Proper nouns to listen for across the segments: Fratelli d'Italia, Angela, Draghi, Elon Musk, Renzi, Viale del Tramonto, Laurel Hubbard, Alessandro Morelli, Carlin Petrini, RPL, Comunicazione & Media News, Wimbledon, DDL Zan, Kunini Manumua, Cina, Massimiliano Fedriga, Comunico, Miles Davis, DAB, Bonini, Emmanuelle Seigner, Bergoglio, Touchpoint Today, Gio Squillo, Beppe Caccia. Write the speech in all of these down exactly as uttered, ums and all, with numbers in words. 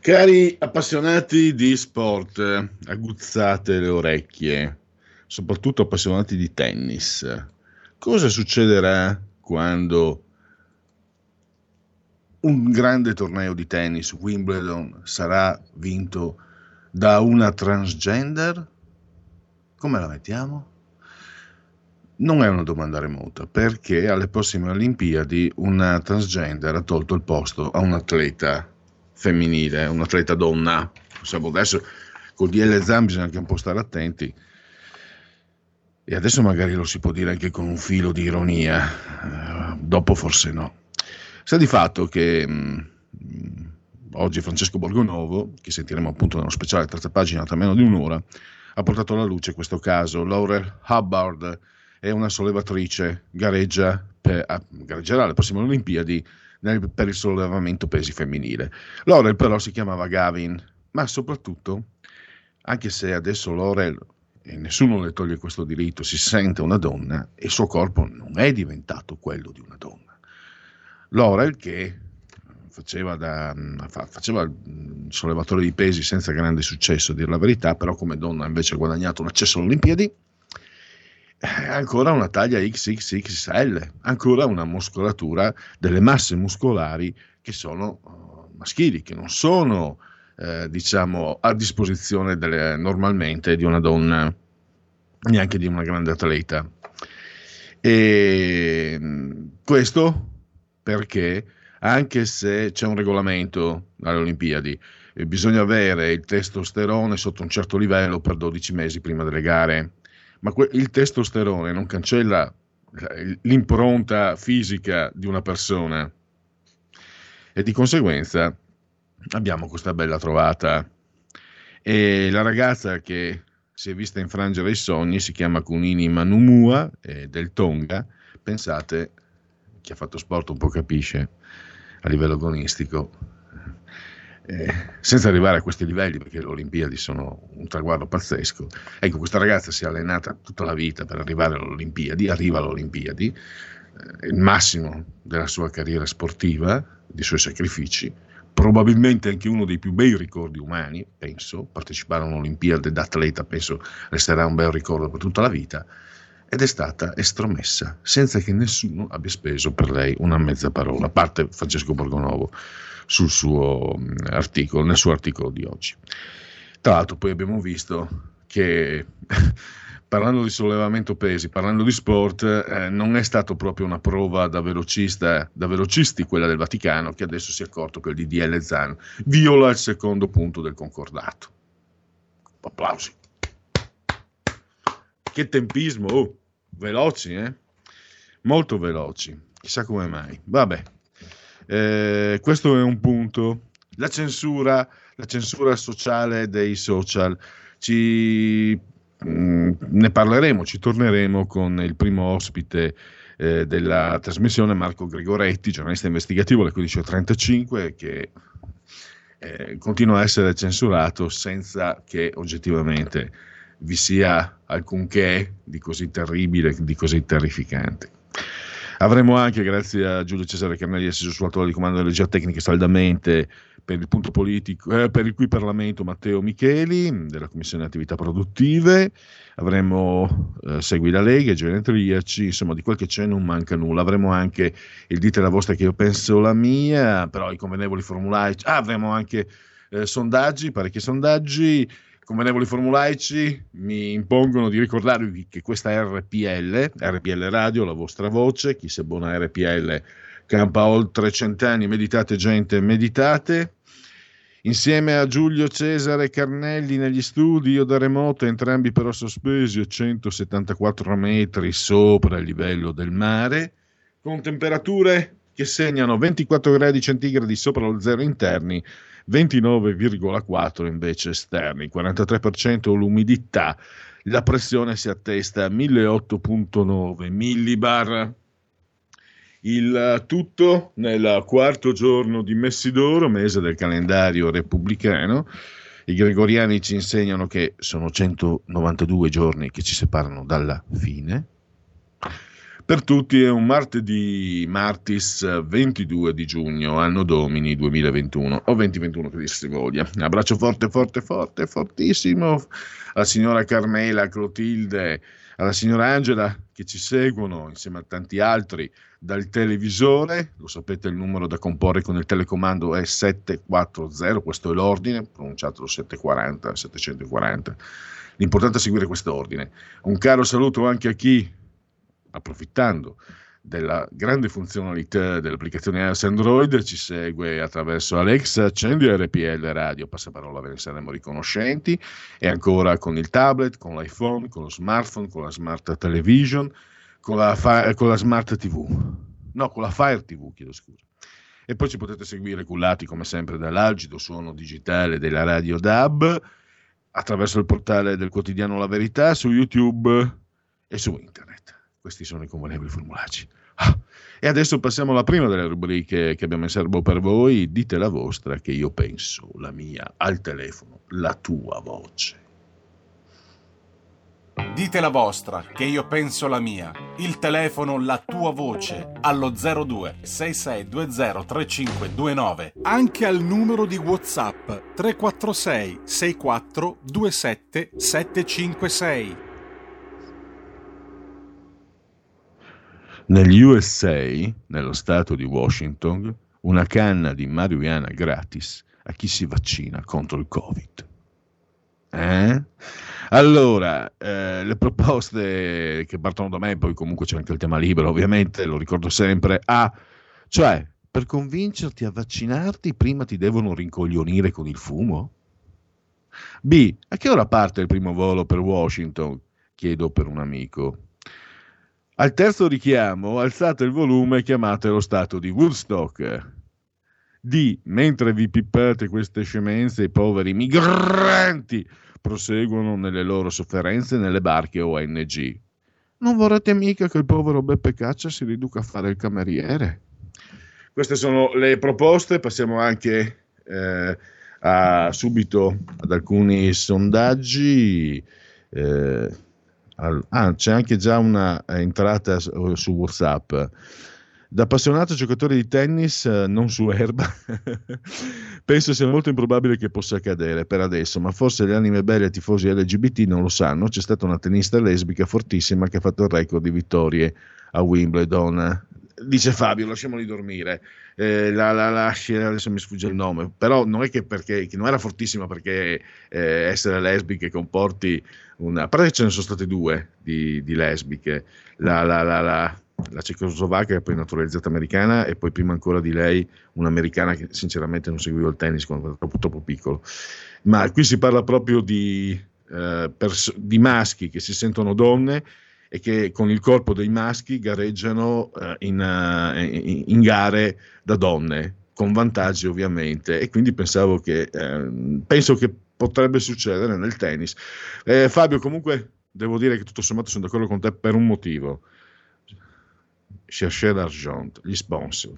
Cari appassionati di sport, aguzzate le orecchie, soprattutto appassionati di tennis. Cosa succederà quando un grande torneo di tennis, Wimbledon, sarà vinto da una transgender? Come la mettiamo? Non è una domanda remota, perché alle prossime Olimpiadi una transgender ha tolto il posto a un atleta femminile, un atleta donna. Possiamo adesso, col D D L Zan bisogna anche un po' stare attenti. E adesso magari lo si può dire anche con un filo di ironia, uh, dopo forse no. Sta di fatto che mh, oggi Francesco Borgonovo, che sentiremo appunto nello speciale terza pagina tra meno di un'ora, ha portato alla luce questo caso. Laurel Hubbard è una sollevatrice, gareggia per, uh, gareggerà alle prossime Olimpiadi nel, per il sollevamento pesi femminile. Laurel però si chiamava Gavin, ma soprattutto, anche se adesso Laurel, e nessuno le toglie questo diritto, si sente una donna e il suo corpo non è diventato quello di una donna. Laurel, che faceva, da, faceva il sollevatore di pesi senza grande successo, a dire la verità, però come donna invece ha guadagnato un accesso alle Olimpiadi, ancora una taglia X X X L, ancora una muscolatura, delle masse muscolari che sono maschili, che non sono... Eh, diciamo a disposizione delle, normalmente di una donna, neanche di una grande atleta. E questo perché, anche se c'è un regolamento alle Olimpiadi, eh, bisogna avere il testosterone sotto un certo livello per dodici mesi prima delle gare, ma que- il testosterone non cancella l'impronta fisica di una persona, e di conseguenza abbiamo questa bella trovata. E la ragazza che si è vista infrangere i sogni si chiama Kunini Manumua, eh, del Tonga. Pensate, chi ha fatto sport un po' capisce a livello agonistico, eh, senza arrivare a questi livelli, perché le Olimpiadi sono un traguardo pazzesco. Ecco, questa ragazza si è allenata tutta la vita per arrivare alle Olimpiadi, arriva alle Olimpiadi, eh, il massimo della sua carriera sportiva, dei suoi sacrifici, probabilmente anche uno dei più bei ricordi umani, penso, partecipare a un'Olimpiade da atleta, penso resterà un bel ricordo per tutta la vita, ed è stata estromessa, senza che nessuno abbia speso per lei una mezza parola, a parte Francesco Borgonovo sul suo articolo, nel suo articolo di oggi. Tra l'altro poi abbiamo visto che... parlando di sollevamento pesi, parlando di sport, eh, non è stato proprio una prova da velocista, da velocisti quella del Vaticano, che adesso si è accorto che il D D L Zan viola il secondo punto del concordato. Applausi. Che tempismo, oh, veloci, eh? Molto veloci, chissà come mai. Vabbè, eh, questo è un punto. La censura, la censura sociale dei social, ci... Mm, ne parleremo, ci torneremo con il primo ospite eh, della trasmissione, Marco Gregoretti, giornalista investigativo, alle quindici e trentacinque, che eh, continua a essere censurato senza che oggettivamente vi sia alcunché di così terribile, di così terrificante. Avremo anche, grazie a Giulio Cesare Carnelli, assiso sulla tolla di comando della regia tecnica saldamente, per il punto politico, eh, per il cui Parlamento, Matteo Micheli, della Commissione Attività Produttive. Avremo eh, Segui la Lega, i Genetriaci, insomma di quel che c'è non manca nulla. Avremo anche il Dite la vostra che io penso la mia, però i convenevoli formulari. Ah, avremo anche eh, sondaggi, parecchi sondaggi, convenevoli formulaici, mi impongono di ricordarvi che questa R P L, R P L Radio, la vostra voce, chi se buona R P L campa oltre cent'anni, meditate gente, meditate. Insieme a Giulio Cesare Carnelli negli studi, io da remoto, entrambi però sospesi a centosettantaquattro metri sopra il livello del mare, con temperature che segnano ventiquattro gradi centigradi sopra lo zero interni, ventinove virgola quattro invece esterni, quarantatré per cento l'umidità, la pressione si attesta a milleottocentonove millibar. Il tutto nel quarto giorno di Messidoro, mese del calendario repubblicano. I gregoriani ci insegnano che sono centonovantadue giorni che ci separano dalla fine. Per tutti è un martedì, martis ventidue di giugno, anno domini duemilaventuno, o duemilaventuno che dir si voglia. Un abbraccio forte, forte, forte, fortissimo alla signora Carmela, a Clotilde, alla signora Angela, che ci seguono insieme a tanti altri dal televisore. Lo sapete, il numero da comporre con il telecomando è settecentoquaranta, questo è l'ordine, pronunciatelo settecentoquaranta, settecentoquaranta. L'importante è seguire questo ordine. Un caro saluto anche a chi, approfittando della grande funzionalità dell'applicazione A S Android, ci segue attraverso Alexa, accendi R P L Radio, passaparola, ve ne saremo riconoscenti, e ancora con il tablet, con l'iPhone, con lo smartphone, con la smart television, con la, fi- con la smart TV, no, con la Fire TV, chiedo scusa. E poi ci potete seguire cullati come sempre dall'algido suono digitale della Radio D A B, attraverso il portale del quotidiano La Verità, su YouTube e su Internet. Questi sono i convenevoli formulacci. Ah, e adesso passiamo alla prima delle rubriche che abbiamo in serbo per voi. Dite la vostra, che io penso la mia al telefono, la tua voce. Dite la vostra, che io penso la mia. Il telefono, la tua voce, allo zero due sei sei due zero tre cinque due nove. Anche al numero di WhatsApp tre quattro sei sei quattro due sette sette cinque sei. Negli U S A, nello stato di Washington, una canna di marijuana gratis a chi si vaccina contro il Covid. Eh? Allora, eh, le proposte che partono da me, poi comunque c'è anche il tema libero, ovviamente, lo ricordo sempre, ah, cioè, per convincerti a vaccinarti prima ti devono rincoglionire con il fumo? B. A che ora parte il primo volo per Washington? Chiedo per un amico. Al terzo richiamo alzate il volume e chiamate lo stato di Woodstock. D. Mentre vi pippate queste scemenze, i poveri migranti proseguono nelle loro sofferenze nelle barche O N G. Non vorrete mica che il povero Beppe Caccia si riduca a fare il cameriere? Queste sono le proposte. Passiamo anche eh, a, subito ad alcuni sondaggi. Eh, Ah, c'è anche già una entrata su WhatsApp. Da appassionato giocatore di tennis, non su erba, penso sia molto improbabile che possa accadere per adesso, ma forse le anime belle e tifosi L G B T non lo sanno. C'è stata una tennista lesbica fortissima che ha fatto il record di vittorie a Wimbledon. Dice Fabio, lasciamoli dormire. Eh, la, la, la, adesso mi sfugge il nome, però non è che perché che non era fortissima perché eh, essere lesbiche comporti una. A parte ce ne sono state due di, di lesbiche, la, la, la, la, la cecoslovacca che poi naturalizzata americana, e poi prima ancora di lei un'americana che sinceramente non seguivo il tennis quando ero troppo, troppo piccolo. Ma qui si parla proprio di, eh, pers- di maschi che si sentono donne e che con il corpo dei maschi gareggiano uh, in, uh, in, in gare da donne, con vantaggi ovviamente, e quindi pensavo che eh, penso che potrebbe succedere nel tennis. Eh, Fabio, comunque devo dire che tutto sommato sono d'accordo con te per un motivo. Cherchez d'argent, gli sponsor.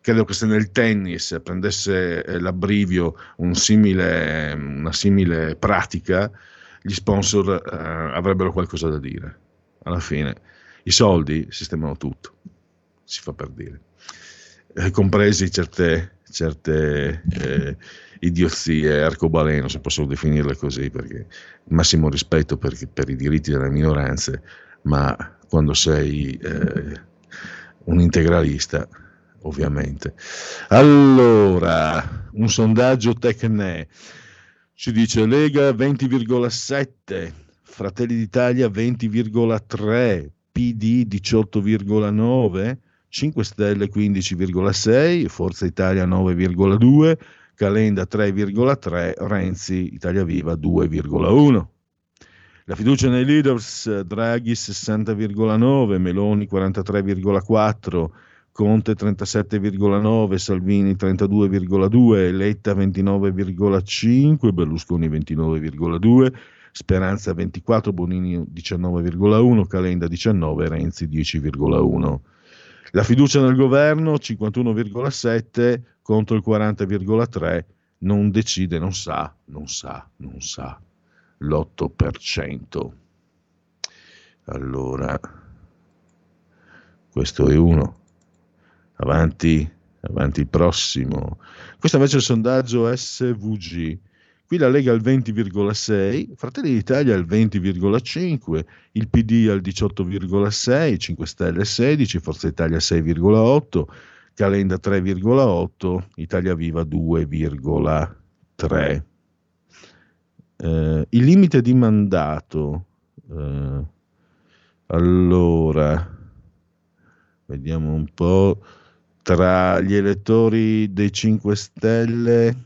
Credo che se nel tennis prendesse eh, l'abbrivio un simile, una simile pratica, gli sponsor eh, avrebbero qualcosa da dire. Alla fine i soldi sistemano tutto, si fa per dire, eh, compresi certe, certe eh, idiozie, arcobaleno, se posso definirle così, perché massimo rispetto per, per i diritti delle minoranze, ma quando sei eh, un integralista, ovviamente. Allora, un sondaggio Tecne Ci dice Lega venti virgola sette, Fratelli d'Italia venti virgola tre, P D diciotto virgola nove, cinque Stelle quindici virgola sei, Forza Italia nove virgola due, Calenda tre virgola tre, Renzi Italia Viva due virgola uno. La fiducia nei leaders, Draghi sessanta virgola nove, Meloni quarantatré virgola quattro, Conte trentasette virgola nove, Salvini trentadue virgola due, Letta ventinove virgola cinque, Berlusconi ventinove virgola due, Speranza ventiquattro, Bonini diciannove virgola uno, Calenda diciannove, Renzi dieci virgola uno. La fiducia nel governo cinquantuno virgola sette contro il quaranta virgola tre, non decide, non sa, non sa, non sa, l'otto per cento. Allora, questo è uno. Avanti, avanti il prossimo. Questo invece è il sondaggio S V G. Qui la Lega al venti virgola sei, Fratelli d'Italia al venti virgola cinque, il P D al diciotto virgola sei, cinque Stelle sedici, Forza Italia sei virgola otto, Calenda tre virgola otto, Italia Viva due virgola tre. Eh, il limite di mandato. Eh, allora, vediamo un po'. Tra gli elettori dei cinque Stelle,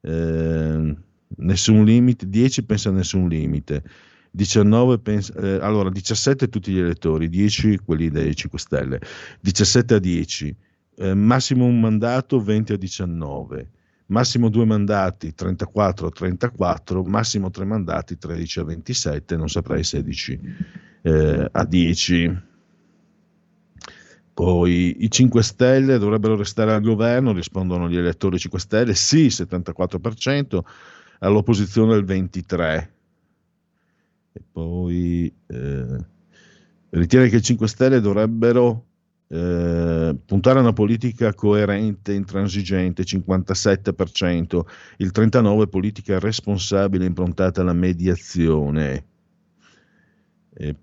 eh, nessun limite, dieci pensa a nessun limite, diciannove pensa, eh, allora diciassette tutti gli elettori, dieci quelli dei cinque Stelle, diciassette a dieci, eh, massimo un mandato venti a diciannove, massimo due mandati trentaquattro a trentaquattro, massimo tre mandati tredici a ventisette, non saprei sedici eh, a dieci. Poi i cinque Stelle dovrebbero restare al governo, rispondono gli elettori cinque Stelle, sì, settantaquattro per cento, all'opposizione il ventitré per cento. E poi eh, ritiene che i cinque Stelle dovrebbero eh, puntare a una politica coerente, intransigente, cinquantasette per cento, il trentanove per cento politica responsabile improntata alla mediazione. E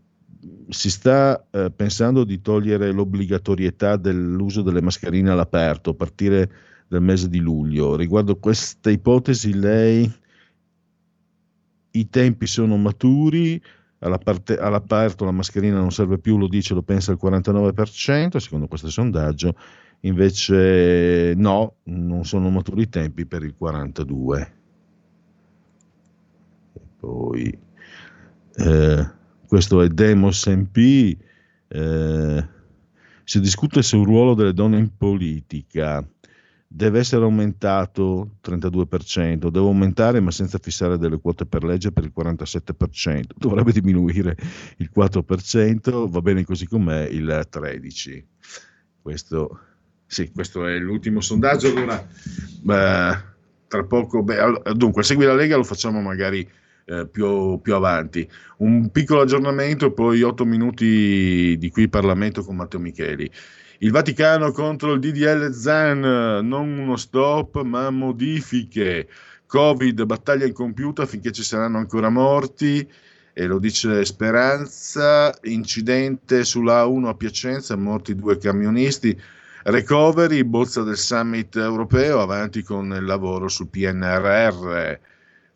si sta eh, pensando di togliere l'obbligatorietà dell'uso delle mascherine all'aperto a partire dal mese di luglio. Riguardo questa ipotesi, lei, i tempi sono maturi, alla parte, all'aperto la mascherina non serve più, lo dice, lo pensa il quarantanove per cento, secondo questo sondaggio, invece no, non sono maturi i tempi per il quarantadue per cento. E poi... Eh, questo è Demos M P, eh, si discute sul ruolo delle donne in politica, deve essere aumentato trentadue per cento, deve aumentare ma senza fissare delle quote per legge per il quarantasette per cento, dovrebbe diminuire il quattro per cento, va bene così com'è il tredici per cento. Questo, sì, questo è l'ultimo sondaggio, allora beh, tra poco, beh, dunque segui la Lega, lo facciamo magari... Eh, più, più avanti. Un piccolo aggiornamento, poi otto minuti di qui Parlamento con Matteo Micheli. Il Vaticano contro il D D L Zan, non uno stop ma modifiche. Covid, battaglia incompiuta finché ci saranno ancora morti, e lo dice Speranza. Incidente sulla A uno a Piacenza, morti due camionisti. Recovery, bozza del summit europeo, avanti con il lavoro sul P N R R.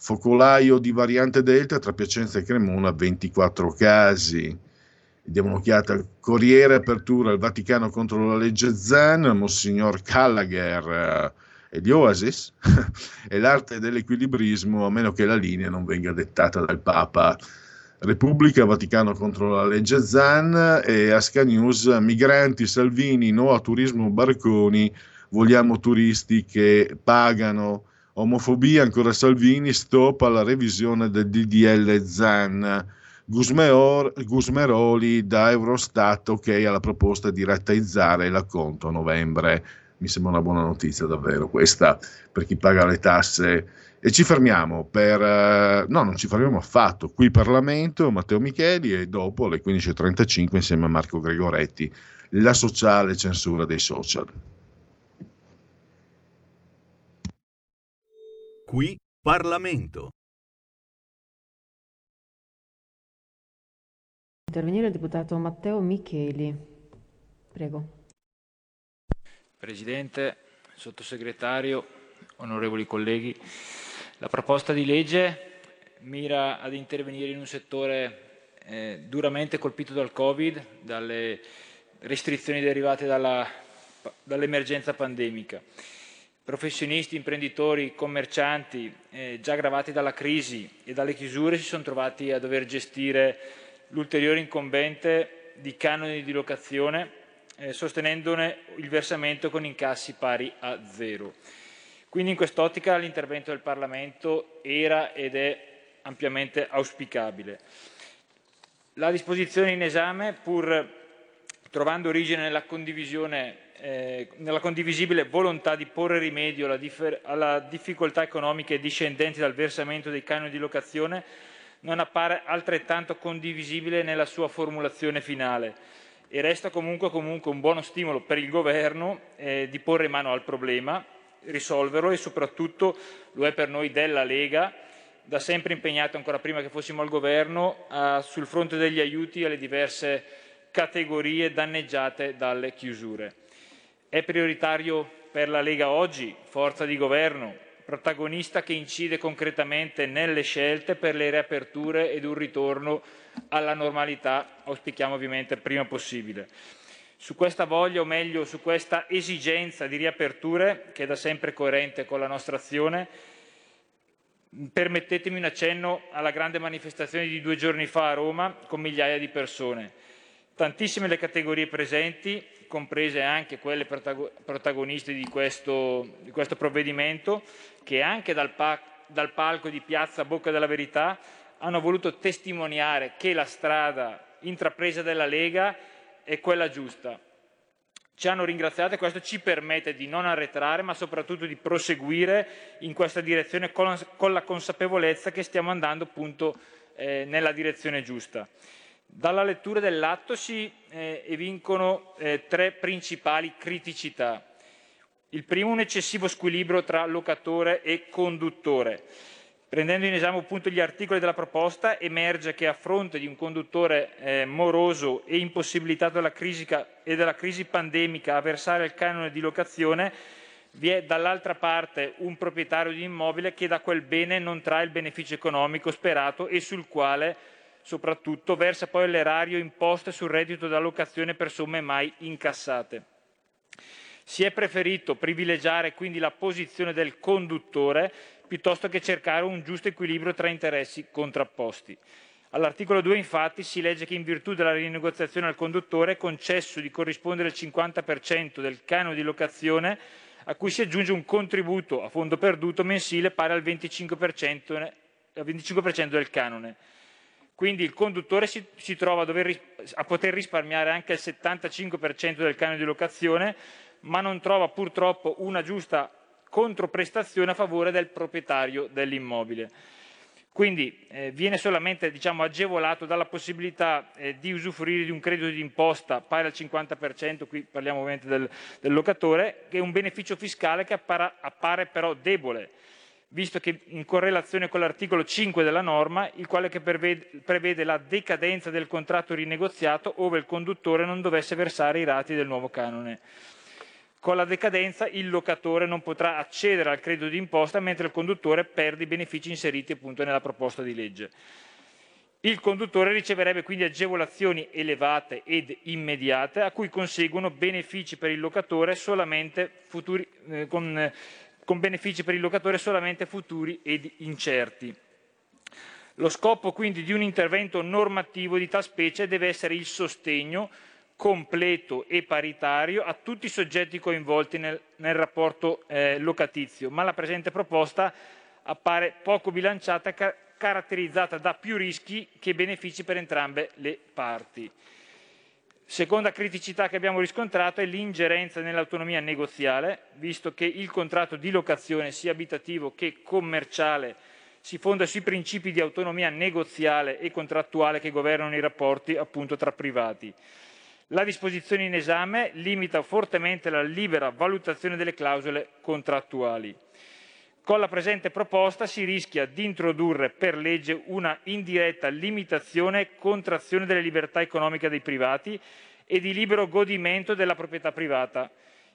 Focolaio di variante Delta tra Piacenza e Cremona, ventiquattro casi. Diamo un'occhiata al Corriere, apertura, il Vaticano contro la legge Zan, Monsignor Gallagher eh, e gli Oasis, e l'arte dell'equilibrismo a meno che la linea non venga dettata dal Papa. Repubblica, Vaticano contro la legge Zan, e Asca News, migranti, Salvini, no a turismo barconi, vogliamo turisti che pagano. Omofobia, ancora Salvini, stop alla revisione del D D L Zan. Gusmeroli da Eurostat, ok alla proposta di rateizzare l'acconto a novembre. Mi sembra una buona notizia davvero questa per chi paga le tasse. E ci fermiamo per... no, non ci fermiamo affatto. Qui Parlamento, Matteo Micheli, e dopo alle quindici e trentacinque insieme a Marco Gregoretti, la sociale censura dei social. Qui Parlamento. Intervenire il deputato Matteo Micheli. Prego. Presidente, sottosegretario, onorevoli colleghi, La proposta di legge mira ad intervenire in un settore eh, duramente colpito dal Covid, dalle restrizioni derivate dalla, dall'emergenza pandemica. Professionisti, imprenditori, commercianti eh, già gravati dalla crisi e dalle chiusure si sono trovati a dover gestire l'ulteriore incombente di canoni di locazione, eh, sostenendone il versamento con incassi pari a zero. Quindi in quest'ottica l'intervento del Parlamento era ed è ampiamente auspicabile. La disposizione in esame, pur trovando origine nella condivisione Eh, nella condivisibile volontà di porre rimedio alla, alla difficoltà economiche discendenti dal versamento dei canoni di locazione, non appare altrettanto condivisibile nella sua formulazione finale e resta comunque, comunque un buono stimolo per il Governo eh, di porre mano al problema, risolverlo e soprattutto lo è per noi della Lega, da sempre impegnata ancora prima che fossimo al Governo a, sul fronte degli aiuti alle diverse categorie danneggiate dalle chiusure. È prioritario per la Lega oggi, forza di governo, protagonista che incide concretamente nelle scelte per le riaperture ed un ritorno alla normalità, auspichiamo ovviamente prima possibile. Su questa voglia, o meglio su questa esigenza di riaperture, che è da sempre coerente con la nostra azione, permettetemi un accenno alla grande manifestazione di due giorni fa a Roma con migliaia di persone. Tantissime le categorie presenti, comprese anche quelle protagoniste di questo, di questo provvedimento, che anche dal, pa- dal palco di Piazza Bocca della Verità hanno voluto testimoniare che la strada intrapresa dalla Lega è quella giusta. Ci hanno ringraziato e questo ci permette di non arretrare, ma soprattutto di proseguire in questa direzione con, con la consapevolezza che stiamo andando appunto eh, nella direzione giusta. Dalla lettura dell'atto si eh, evincono eh, tre principali criticità. Il primo, un eccessivo squilibrio tra locatore e conduttore. Prendendo in esame appunto gli articoli della proposta, emerge che a fronte di un conduttore eh, moroso e impossibilitato dalla crisi, e dalla crisi pandemica a versare il canone di locazione, vi è dall'altra parte un proprietario di immobile che da quel bene non trae il beneficio economico sperato e sul quale soprattutto versa poi l'erario imposte sul reddito da locazione per somme mai incassate. Si è preferito privilegiare quindi la posizione del conduttore piuttosto che cercare un giusto equilibrio tra interessi contrapposti. All'articolo due infatti si legge che in virtù della rinegoziazione al conduttore è concesso di corrispondere il cinquanta per cento del canone di locazione a cui si aggiunge un contributo a fondo perduto mensile pari al venticinque per cento del canone. Quindi il conduttore si, si trova a, dover, a poter risparmiare anche il settantacinque per cento del canone di locazione, ma non trova purtroppo una giusta controprestazione a favore del proprietario dell'immobile. Quindi eh, viene solamente diciamo, agevolato dalla possibilità eh, di usufruire di un credito di imposta pari al cinquanta per cento, qui parliamo ovviamente del, del locatore, che è un beneficio fiscale che appara, appare però debole, visto che in correlazione con l'articolo cinque della norma, il quale che prevede la decadenza del contratto rinegoziato ove il conduttore non dovesse versare i rati del nuovo canone. Con la decadenza il locatore non potrà accedere al credito d'imposta, mentre il conduttore perde i benefici inseriti appunto nella proposta di legge. Il conduttore riceverebbe quindi agevolazioni elevate ed immediate, a cui conseguono benefici per il locatore solamente futuri, eh, con eh, con benefici per il locatore solamente futuri ed incerti. Lo scopo quindi di un intervento normativo di tal specie deve essere il sostegno completo e paritario a tutti i soggetti coinvolti nel, nel rapporto eh, locatizio, ma la presente proposta appare poco bilanciata e car- caratterizzata da più rischi che benefici per entrambe le parti. Seconda criticità che abbiamo riscontrato è l'ingerenza nell'autonomia negoziale, visto che il contratto di locazione sia abitativo che commerciale si fonda sui principi di autonomia negoziale e contrattuale che governano i rapporti appunto tra privati. La disposizione in esame limita fortemente la libera valutazione delle clausole contrattuali. Con la presente proposta si rischia di introdurre per legge una indiretta limitazione e contrazione delle libertà economiche dei privati e di libero godimento della proprietà privata,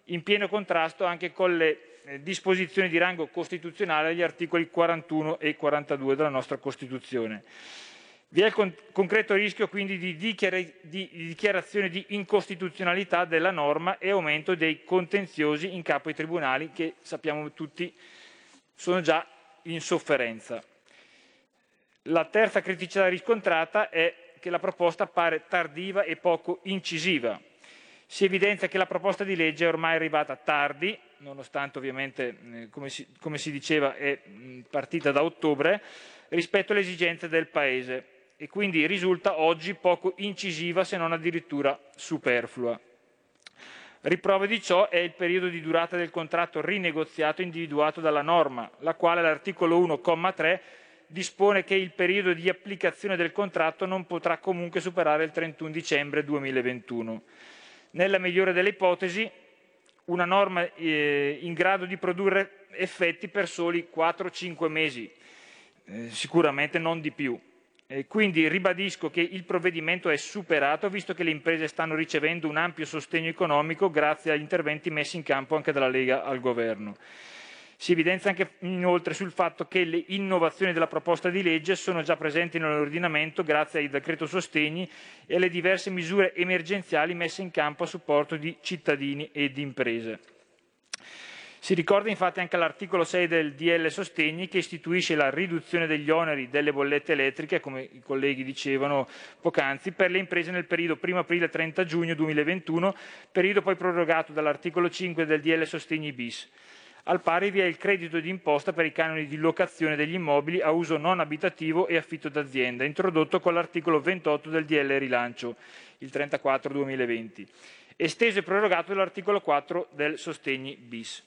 in pieno contrasto anche con le eh, disposizioni di rango costituzionale agli articoli quarantuno e quarantadue della nostra Costituzione. Vi è il con- concreto rischio quindi di, dichiar- di dichiarazione di incostituzionalità della norma e aumento dei contenziosi in capo ai tribunali, che sappiamo tutti sono già in sofferenza. La terza criticità riscontrata è che la proposta appare tardiva e poco incisiva. Si evidenzia che la proposta di legge è ormai arrivata tardi, nonostante ovviamente, come si, come si diceva, è partita da ottobre, rispetto alle esigenze del Paese, e quindi risulta oggi poco incisiva, se non addirittura superflua. Riprova di ciò è il periodo di durata del contratto rinegoziato individuato dalla norma, la quale all'articolo uno, comma tre, dispone che il periodo di applicazione del contratto non potrà comunque superare il trentuno dicembre duemilaventuno. Nella migliore delle ipotesi, una norma eh, in grado di produrre effetti per soli quattro cinque mesi, eh, sicuramente non di più. Eh, quindi ribadisco che il provvedimento è superato, visto che le imprese stanno ricevendo un ampio sostegno economico grazie agli interventi messi in campo anche dalla Lega al Governo. Si evidenzia anche inoltre sul fatto che le innovazioni della proposta di legge sono già presenti nell'ordinamento grazie al decreto sostegni e alle diverse misure emergenziali messe in campo a supporto di cittadini e di imprese. Si ricorda infatti anche l'articolo sei del D D L Sostegni, che istituisce la riduzione degli oneri delle bollette elettriche, come i colleghi dicevano poc'anzi, per le imprese nel periodo primo aprile trenta giugno duemilaventuno, periodo poi prorogato dall'articolo cinque del D D L Sostegni bis. Al pari vi è il credito di imposta per i canoni di locazione degli immobili a uso non abitativo e affitto d'azienda, introdotto con l'articolo ventotto del D D L Rilancio, il trentaquattro duemilaventi, esteso e prorogato dall'articolo quattro del Sostegni bis.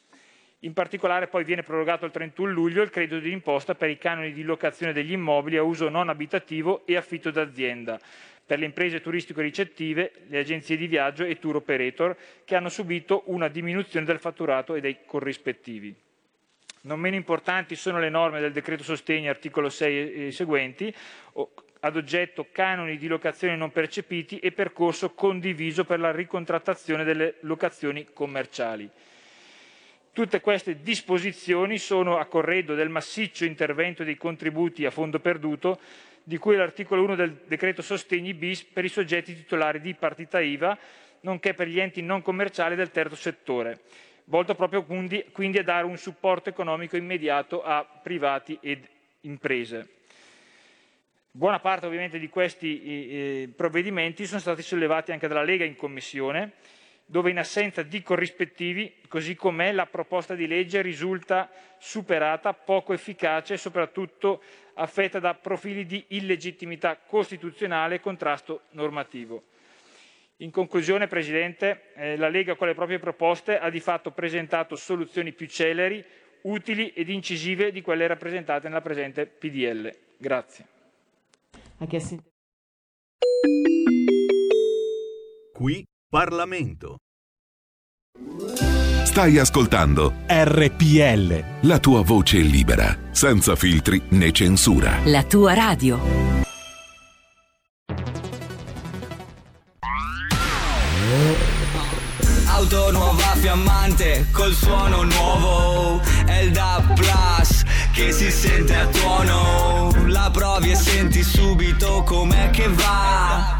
In particolare poi viene prorogato al trentuno luglio il credito di imposta per i canoni di locazione degli immobili a uso non abitativo e affitto d'azienda, per le imprese turistico-ricettive, le agenzie di viaggio e tour operator, che hanno subito una diminuzione del fatturato e dei corrispettivi. Non meno importanti sono le norme del decreto sostegno, articolo sei e seguenti, ad oggetto canoni di locazione non percepiti e percorso condiviso per la ricontrattazione delle locazioni commerciali. Tutte queste disposizioni sono a corredo del massiccio intervento dei contributi a fondo perduto, di cui l'articolo uno del decreto Sostegni bis per i soggetti titolari di partita I V A, nonché per gli enti non commerciali del terzo settore, volto proprio quindi, quindi a dare un supporto economico immediato a privati ed imprese. Buona parte ovviamente di questi eh, provvedimenti sono stati sollevati anche dalla Lega in Commissione, dove in assenza di corrispettivi, così com'è, la proposta di legge risulta superata, poco efficace e soprattutto affetta da profili di illegittimità costituzionale e contrasto normativo. In conclusione, Presidente, eh, la Lega con le proprie proposte ha di fatto presentato soluzioni più celeri, utili ed incisive di quelle rappresentate nella presente P D L. Grazie. Qui Parlamento. Stai ascoltando R P L, la tua voce libera, senza filtri né censura. La tua radio. Auto nuova fiammante col suono nuovo, è il D A B Plus che si sente a tuono. La provi e senti subito com'è che va.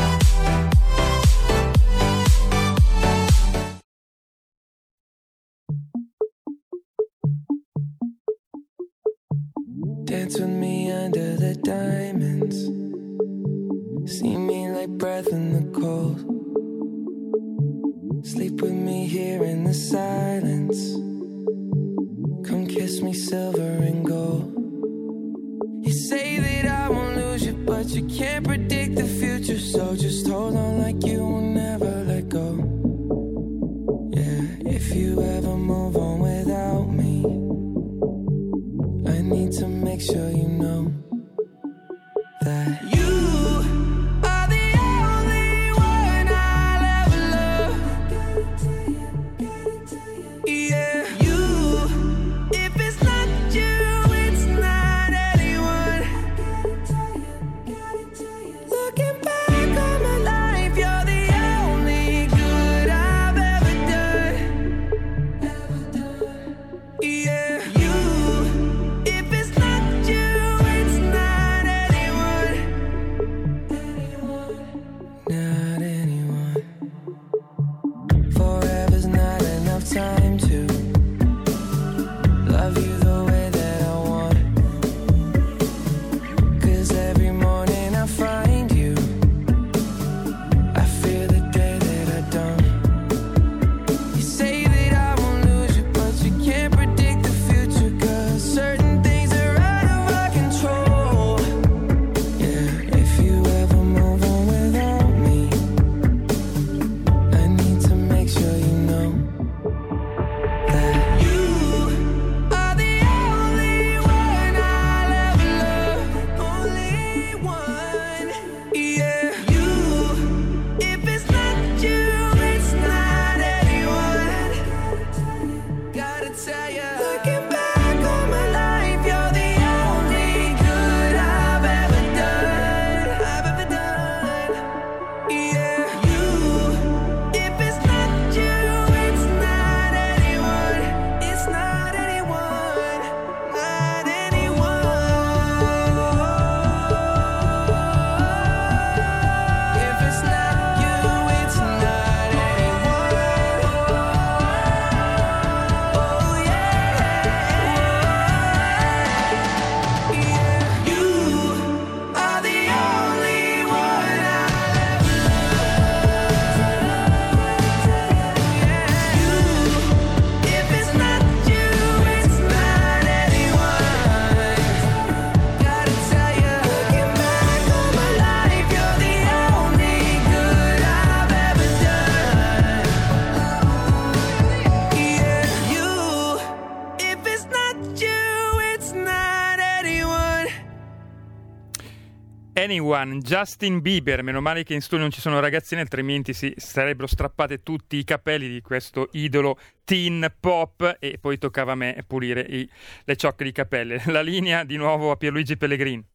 Dance with me under the diamonds. See me like breath in the cold. Sleep with me here in the silence. Come kiss me silver and gold. You say that I won't lose you, but you can't predict the future. So just hold on like you will never let go. Yeah, if you ever move on without me, I know Anyone, Justin Bieber. Meno male che in studio non ci sono ragazzine, altrimenti si sarebbero strappate tutti i capelli di questo idolo teen pop, e poi toccava a me pulire i, le ciocche di capelli. La linea di nuovo a Pierluigi Pellegrini.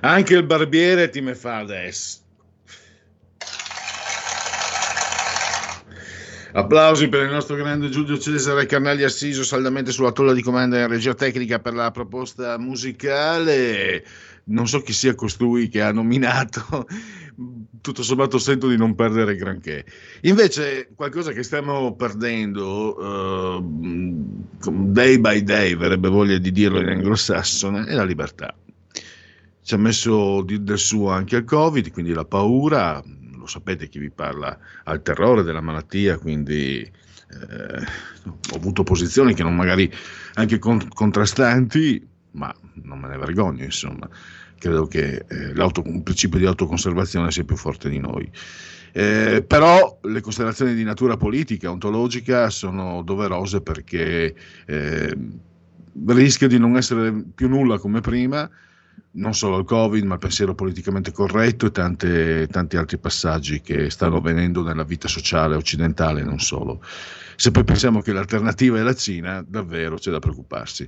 Anche il barbiere ti me fa adesso. Applausi per il nostro grande Giulio Cesare Carnelli, assiso saldamente sulla tolla di comando in regia tecnica per la proposta musicale. Non so chi sia costui che ha nominato, tutto sommato sento di non perdere granché. Invece qualcosa che stiamo perdendo uh, day by day, verrebbe voglia di dirlo in anglosassone, è la libertà. Ci ha messo del suo anche il Covid, quindi la paura. Lo sapete chi vi parla, al terrore della malattia, quindi eh, ho avuto posizioni che non magari anche con, contrastanti, ma non me ne vergogno, insomma. Credo che eh, il principio di autoconservazione sia più forte di noi. Eh, però le considerazioni di natura politica, ontologica, sono doverose perché eh, rischia di non essere più nulla come prima, non solo il Covid, ma il pensiero politicamente corretto e tante, tanti altri passaggi che stanno avvenendo nella vita sociale occidentale, non solo. Se poi pensiamo che l'alternativa è la Cina, davvero c'è da preoccuparsi.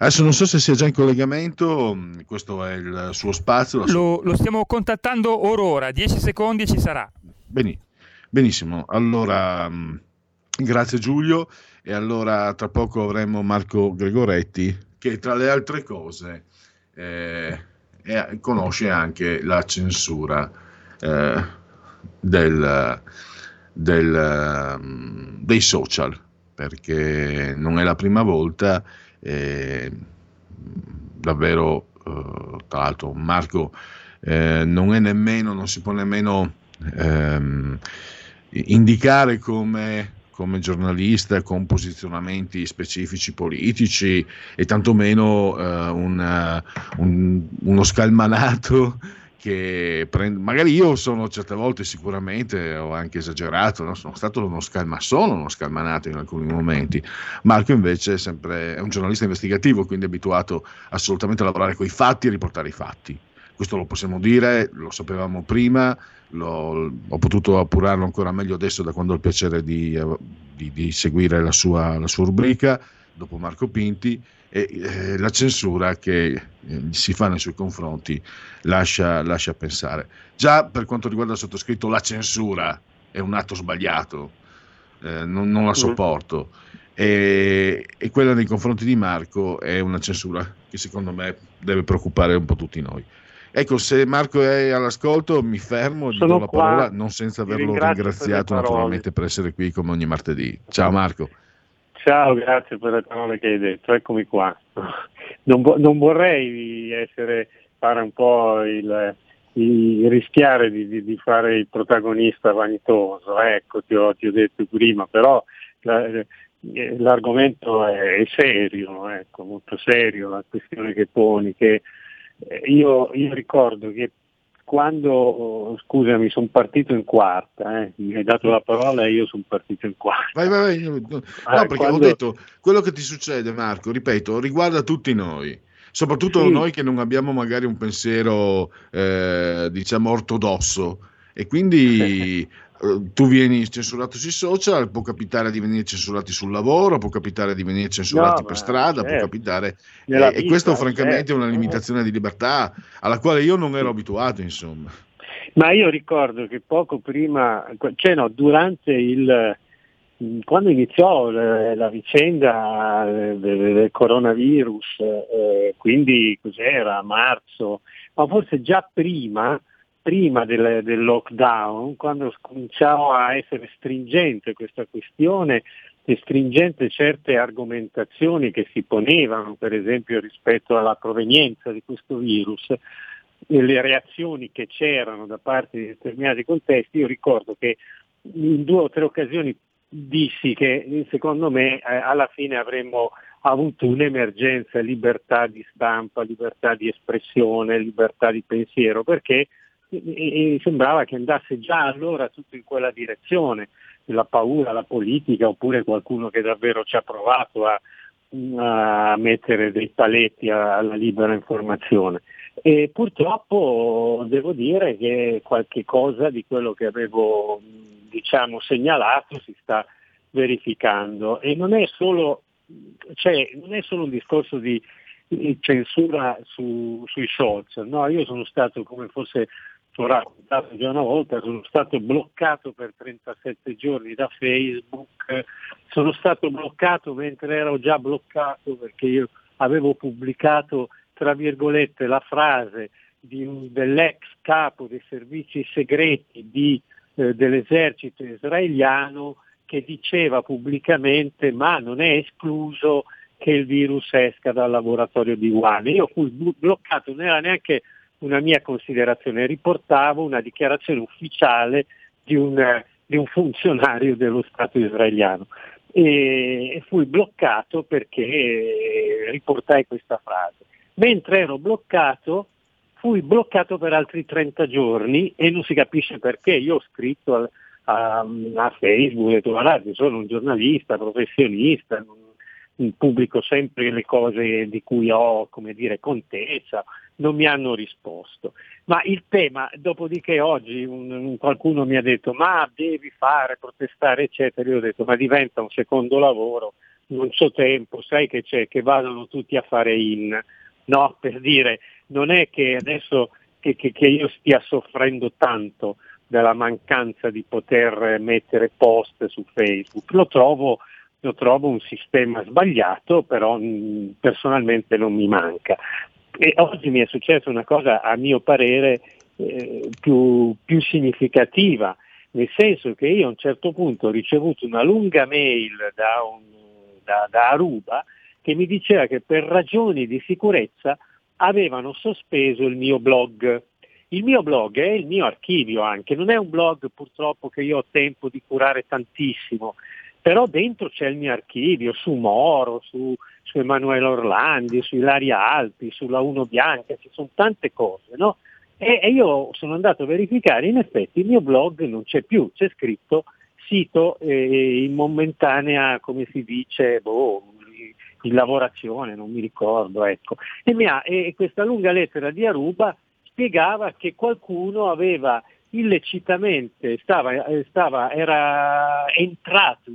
Adesso non so se sia già in collegamento, questo è il suo spazio. Sua... Lo, lo stiamo contattando orora, dieci secondi ci sarà. Bene, benissimo, allora grazie Giulio, e allora tra poco avremo Marco Gregoretti che tra le altre cose... Eh, e conosce anche la censura eh, del, del, um, dei social, perché non è la prima volta, eh, davvero eh, tra l'altro Marco eh, non è nemmeno, non si può nemmeno ehm, indicare come come giornalista con posizionamenti specifici politici e tantomeno eh, una, un, uno scalmanato che prende, magari io sono certe volte sicuramente ho anche esagerato, no? Sono stato uno scalma, sono uno scalmanato in alcuni momenti. Marco invece è sempre è un giornalista investigativo, quindi è abituato assolutamente a lavorare con i fatti e riportare i fatti. Questo lo possiamo dire, lo sapevamo prima, lo, ho potuto appurarlo ancora meglio adesso da quando ho il piacere di, di, di seguire la sua, la sua rubrica, dopo Marco Pinti, e eh, la censura che eh, si fa nei suoi confronti lascia, lascia pensare. Già per quanto riguarda il sottoscritto, la censura è un atto sbagliato, eh, non, non la sopporto, e, e quella nei confronti di Marco è una censura che secondo me deve preoccupare un po' tutti noi. Ecco, se Marco è all'ascolto mi fermo, gli do la parola, non senza averlo ringraziato naturalmente per essere qui come ogni martedì. Ciao Marco. Ciao, grazie per le parole che hai detto, eccomi qua. Non, non vorrei essere, fare un po' il, il rischiare di, di, di fare il protagonista vanitoso, ecco, ti ho, ti ho detto prima, però la, l'argomento è serio, ecco, molto serio la questione che poni, che Io, io ricordo che quando, scusami, sono partito in quarta, eh, mi hai dato la parola e io sono partito in quarta. Vai, vai, vai. No, no ah, perché quando... ho detto, quello che ti succede Marco, ripeto, riguarda tutti noi, soprattutto sì. Noi che non abbiamo magari un pensiero, eh, diciamo, ortodosso, e quindi tu vieni censurato sui social, può capitare di venire censurati sul lavoro, può capitare di venire censurati no, per strada, certo. Può capitare e, vita, e questo francamente certo. È una limitazione di libertà alla quale io non ero abituato, insomma. Ma io ricordo che poco prima, cioè no, durante il quando iniziò la, la vicenda del, del coronavirus, eh, quindi cos'era, a marzo, ma forse già prima prima del, del lockdown, quando cominciava a essere stringente questa questione e stringente certe argomentazioni che si ponevano, per esempio rispetto alla provenienza di questo virus e le reazioni che c'erano da parte di determinati contesti, io ricordo che in due o tre occasioni dissi che secondo me eh, alla fine avremmo avuto un'emergenza libertà di stampa, libertà di espressione, libertà di pensiero, perché e sembrava che andasse già allora tutto in quella direzione, la paura, la politica, oppure qualcuno che davvero ci ha provato a, a mettere dei paletti alla libera informazione. E purtroppo devo dire che qualche cosa di quello che avevo diciamo segnalato si sta verificando, e non è solo, cioè, non è solo un discorso di censura su, sui social, no? Io sono stato, come fosse ho raccontato già una volta, sono stato bloccato per trentasette giorni da Facebook, sono stato bloccato mentre ero già bloccato perché io avevo pubblicato tra virgolette la frase di, dell'ex capo dei servizi segreti di, eh, dell'esercito israeliano, che diceva pubblicamente ma non è escluso che il virus esca dal laboratorio di Wuhan. Io fui bloccato, non era neanche una mia considerazione, riportavo una dichiarazione ufficiale di un, di un funzionario dello Stato israeliano, e, e fui bloccato perché riportai questa frase. Mentre ero bloccato, fui bloccato per altri trenta giorni e non si capisce perché. Io ho scritto a, a, a Facebook, ho detto guardate, sono un giornalista, professionista, pubblico sempre le cose di cui ho, come dire, contezza, non mi hanno risposto. Ma il tema, dopodiché oggi un, un qualcuno mi ha detto ma devi fare, protestare eccetera, io ho detto ma diventa un secondo lavoro, non c'ho tempo, sai che c'è, che vadano tutti a fare in, no, per dire, non è che adesso che, che, che io stia soffrendo tanto della mancanza di poter mettere post su Facebook, lo trovo Io trovo un sistema sbagliato, però mh, personalmente non mi manca. E oggi mi è successa una cosa a mio parere eh, più, più significativa, nel senso che io a un certo punto ho ricevuto una lunga mail da, un, da, da Aruba che mi diceva che per ragioni di sicurezza avevano sospeso il mio blog. Il mio blog è il mio archivio anche, non è un blog purtroppo che io ho tempo di curare tantissimo, però dentro c'è il mio archivio su Moro, su, su Emanuele Orlandi, su Ilaria Alpi, sulla Uno Bianca, ci sono tante cose, no? E, e io sono andato a verificare, in effetti il mio blog non c'è più, c'è scritto sito eh, in momentanea, come si dice, boh, in lavorazione, non mi ricordo, ecco. E, mi ha, e questa lunga lettera di Aruba spiegava che qualcuno aveva illecitamente stava, stava era entrato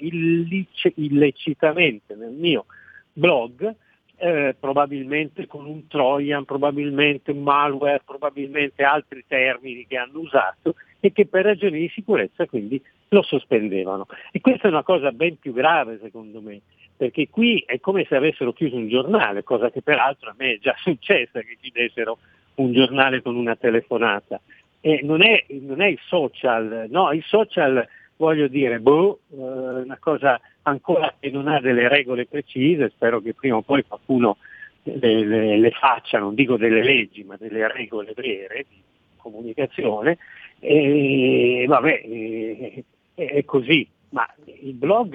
illice, illecitamente nel mio blog, eh, probabilmente con un trojan, probabilmente un malware, probabilmente altri termini che hanno usato, e che per ragioni di sicurezza quindi lo sospendevano. E questa è una cosa ben più grave secondo me, perché qui è come se avessero chiuso un giornale, cosa che peraltro a me è già successa, che chiudessero un giornale con una telefonata. Eh, non è, non è il social, no, il social voglio dire, boh, eh, una cosa ancora che non ha delle regole precise, spero che prima o poi qualcuno le, le, le faccia, non dico delle leggi, ma delle regole vere di comunicazione, e vabbè, e, è così, ma il blog,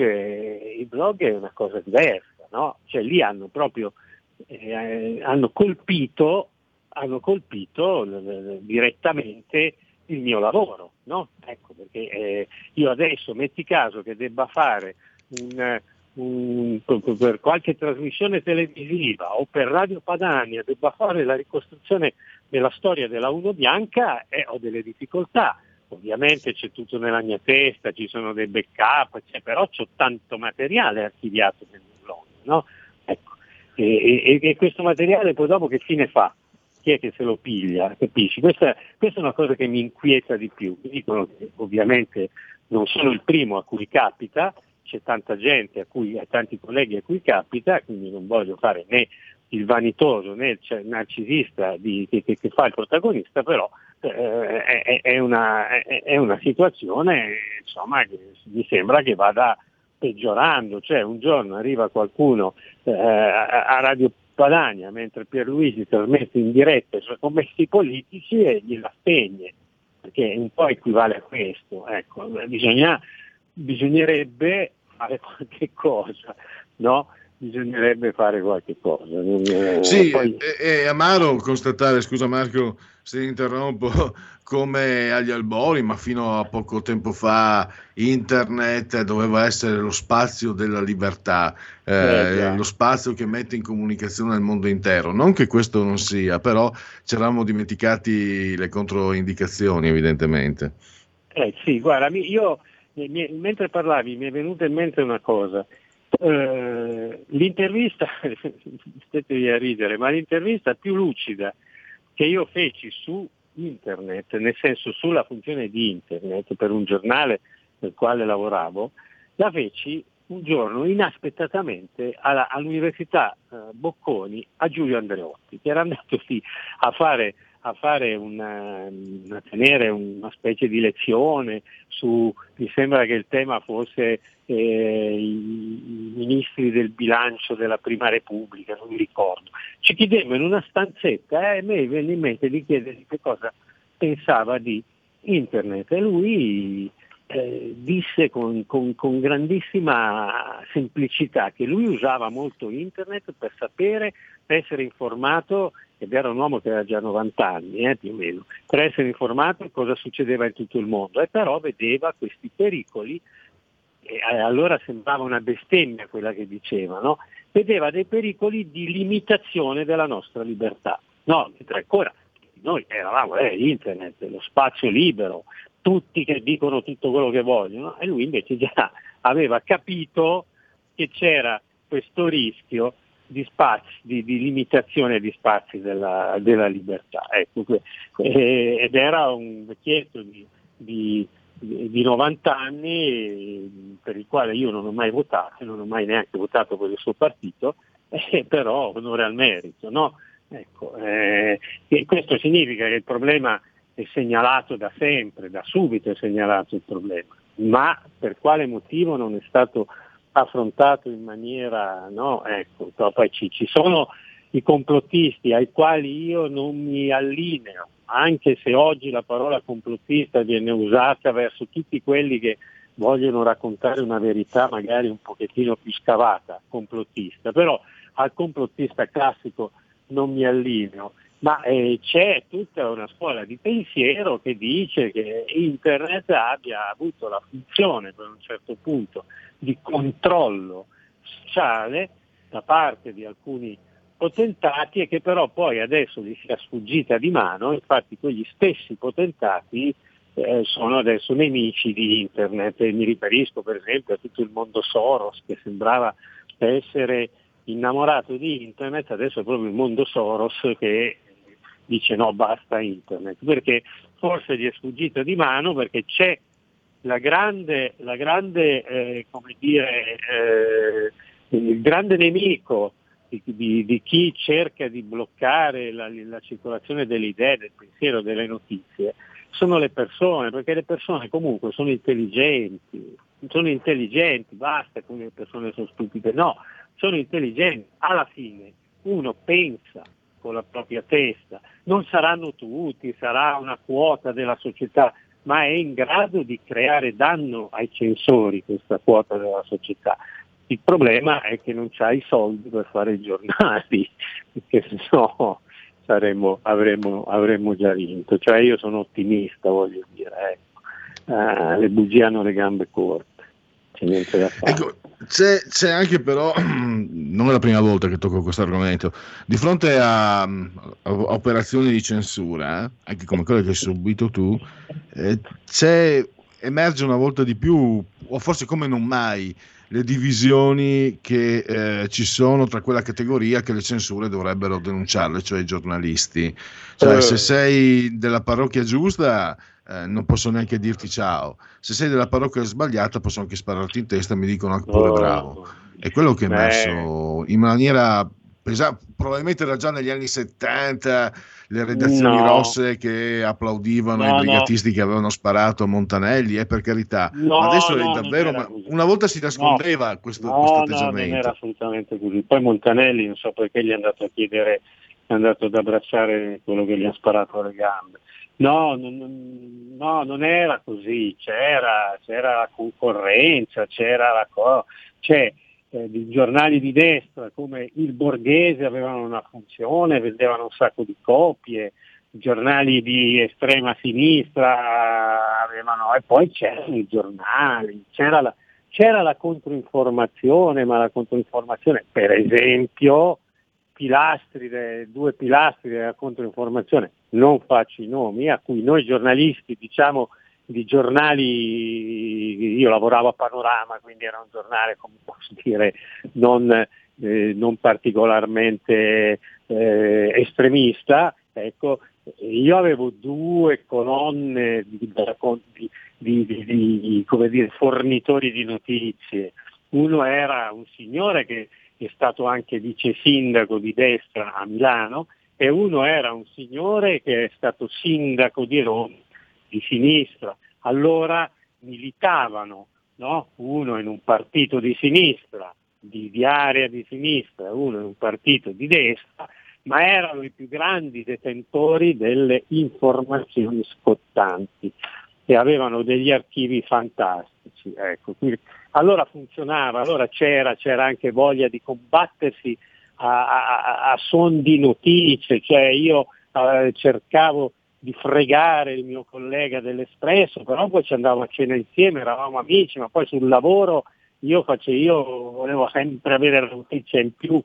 il blog è una cosa diversa, no? Cioè lì hanno proprio, eh, hanno colpito hanno colpito eh, direttamente il mio lavoro, no? Ecco perché eh, io adesso, metti caso che debba fare un, un, per qualche trasmissione televisiva o per Radio Padania, debba fare la ricostruzione della storia della Uno Bianca, eh, ho delle difficoltà, ovviamente c'è tutto nella mia testa, ci sono dei backup, cioè, però c'ho tanto materiale archiviato nel mio blog, no? Ecco, e, e, e questo materiale poi dopo che fine fa? Chi è che se lo piglia, capisci? Questa, questa è una cosa che mi inquieta di più. Mi dicono che ovviamente non sono il primo a cui capita, c'è tanta gente, a cui, a tanti colleghi a cui capita, quindi non voglio fare né il vanitoso né il narcisista di, che, che, che fa il protagonista, però eh, è, è, una, è, è una situazione insomma che mi sembra che vada peggiorando, cioè un giorno arriva qualcuno eh, a, a Radio Padania mentre Pierluigi trasmette in diretta i suoi commessi politici e gliela spegne, perché un po' equivale a questo, ecco, bisogna, bisognerebbe fare qualche cosa, no? bisognerebbe fare qualche cosa. Sì, poi... è, è amaro constatare, scusa Marco se interrompo, come agli albori, ma fino a poco tempo fa internet doveva essere lo spazio della libertà, eh, eh, lo spazio che mette in comunicazione il mondo intero. Non che questo non sia, però ci eravamo dimenticati le controindicazioni, evidentemente. Eh sì, guarda, io mentre parlavi mi è venuta in mente una cosa. Uh, l'intervista, statevi a ridere, ma l'intervista più lucida che io feci su internet, nel senso sulla funzione di internet per un giornale nel quale lavoravo, la feci un giorno inaspettatamente alla, all'Università uh, Bocconi a Giulio Andreotti, che era andato lì a fare, a fare una, a tenere una specie di lezione su, mi sembra che il tema fosse eh, i, i ministri del bilancio della Prima Repubblica, non mi ricordo. Ci chiedevano in una stanzetta eh, e mi venne in mente di chiedergli che cosa pensava di internet, e lui eh, disse con, con, con grandissima semplicità che lui usava molto internet per sapere, per essere informato, ed era un uomo che aveva già novanta anni, eh, più o meno, per essere informato di cosa succedeva in tutto il mondo, e però vedeva questi pericoli, e allora sembrava una bestemmia quella che diceva, no? Vedeva dei pericoli di limitazione della nostra libertà, no? Mentre ancora noi eravamo eh, internet, lo spazio libero, tutti che dicono tutto quello che vogliono, e lui invece già aveva capito che c'era questo rischio di spazi, di, di limitazione di spazi della, della libertà, ecco, e, ed era un vecchietto di, di, di novanta anni per il quale io non ho mai votato, non ho mai neanche votato per il suo partito, eh, però onore al merito, no? Ecco, eh, e questo significa che il problema è segnalato da sempre, da subito è segnalato il problema, ma per quale motivo non è stato affrontato in maniera, no? Ecco, poi ci, ci sono i complottisti ai quali io non mi allineo, anche se oggi la parola complottista viene usata verso tutti quelli che vogliono raccontare una verità magari un pochettino più scavata, complottista, però al complottista classico non mi allineo, ma eh, c'è tutta una scuola di pensiero che dice che internet abbia avuto la funzione per un certo punto di controllo sociale da parte di alcuni potentati, e che però poi adesso gli sia sfuggita di mano. Infatti quegli stessi potentati eh, sono adesso nemici di internet, e mi riferisco per esempio a tutto il mondo Soros, che sembrava essere innamorato di internet, adesso è proprio il mondo Soros che dice no, basta internet, perché forse gli è sfuggita di mano, perché c'è la grande, la grande eh, come dire, eh, il grande nemico di, di, di chi cerca di bloccare la, la circolazione delle idee, del pensiero, delle notizie, sono le persone, perché le persone comunque sono intelligenti, sono intelligenti, basta che le persone sono stupide, no, sono intelligenti, alla fine uno pensa con la propria testa, non saranno tutti, sarà una quota della società, ma è in grado di creare danno ai censori questa quota della società. Il problema è che non c'ha i soldi per fare i giornali, perché se no saremmo, avremmo, avremmo già vinto, cioè io sono ottimista, voglio dire, ecco. ah, le bugie hanno le gambe corte, c'è niente da fare. Ecco. C'è, c'è anche però, non è la prima volta che tocco questo argomento, di fronte a, a operazioni di censura, anche come quelle che hai subito tu, eh, c'è, emerge una volta di più, o forse come non mai, le divisioni che eh, ci sono tra quella categoria che le censure dovrebbero denunciarle, cioè i giornalisti. Cioè, se sei della parrocchia giusta... Eh, non posso neanche dirti ciao, se sei della parrocchia sbagliata posso anche spararti in testa e mi dicono anche pure oh, bravo. È quello che è messo in maniera pesante, probabilmente era già negli anni settanta, le redazioni no. rosse che applaudivano no, i brigatisti no. che avevano sparato a Montanelli, eh, per carità, no, ma adesso no, è davvero ma una volta si nascondeva no. questo, no, questo atteggiamento. No, non era assolutamente così. Poi Montanelli non so perché gli è andato a chiedere, è andato ad abbracciare quello che gli ha sparato alle gambe. No, non, no, non era così, c'era, c'era la concorrenza, c'era la cosa, cioè eh, di giornali di destra come Il Borghese avevano una funzione, vendevano un sacco di copie, giornali di estrema sinistra avevano, e poi c'erano i giornali, c'era la, c'era la controinformazione, ma la controinformazione, per esempio, pilastri de, due pilastri della controinformazione, non faccio i nomi, a cui noi giornalisti, diciamo, di giornali, io lavoravo a Panorama, quindi era un giornale, come posso dire, non, eh, non particolarmente eh, estremista, ecco, io avevo due colonne di, di, di, di, di come dire, fornitori di notizie. Uno era un signore che è stato anche vice sindaco di destra a Milano, e uno era un signore che è stato sindaco di Roma di sinistra. Allora militavano, no? Uno in un partito di sinistra, di, di area di sinistra, uno in un partito di destra, ma erano i più grandi detentori delle informazioni scottanti e avevano degli archivi fantastici. Ecco, quindi, allora funzionava, allora c'era, c'era anche voglia di combattersi a, a, a son di notizie, cioè io eh, cercavo di fregare il mio collega dell'Espresso, però poi ci andavo a cena insieme, eravamo amici, ma poi sul lavoro io facevo, io volevo sempre avere la notizia in più,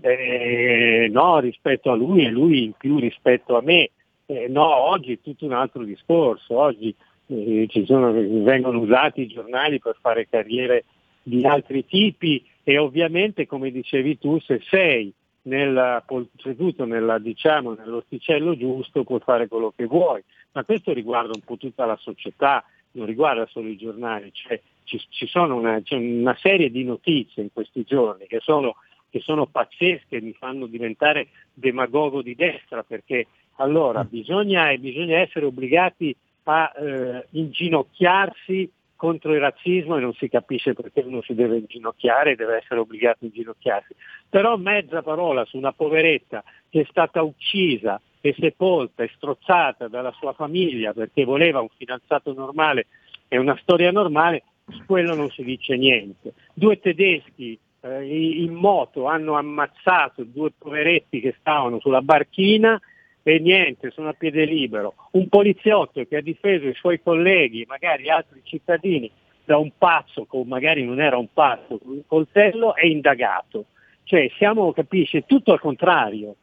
Eh, no rispetto a lui, e lui in più rispetto a me. Eh, no, oggi è tutto un altro discorso, oggi eh, ci sono, vengono usati i giornali per fare carriere di altri tipi, e ovviamente, come dicevi tu, se sei nella, seduto nella, diciamo, nell'orticello giusto, puoi fare quello che vuoi, ma questo riguarda un po' tutta la società, non riguarda solo i giornali, cioè, ci, ci sono una, c'è una serie di notizie in questi giorni che sono che sono pazzesche, mi fanno diventare demagogo di destra, perché allora bisogna, bisogna essere obbligati a eh, inginocchiarsi contro il razzismo, e non si capisce perché uno si deve inginocchiare, deve essere obbligato a inginocchiarsi. Però mezza parola su una poveretta che è stata uccisa e sepolta e strozzata dalla sua famiglia perché voleva un fidanzato normale e una storia normale, su quello non si dice niente. Due tedeschi in moto hanno ammazzato due poveretti che stavano sulla barchina, e niente, sono a piede libero. Un poliziotto che ha difeso i suoi colleghi, magari altri cittadini, da un pazzo, o magari non era un pazzo, con un coltello, è indagato. Cioè siamo, capisci, tutto al contrario,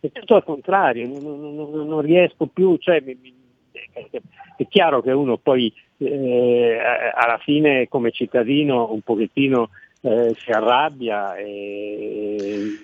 è tutto al contrario, non, non, non riesco più, cioè mi, mi, è chiaro che uno poi eh, alla fine come cittadino un pochettino Eh, si arrabbia, eh,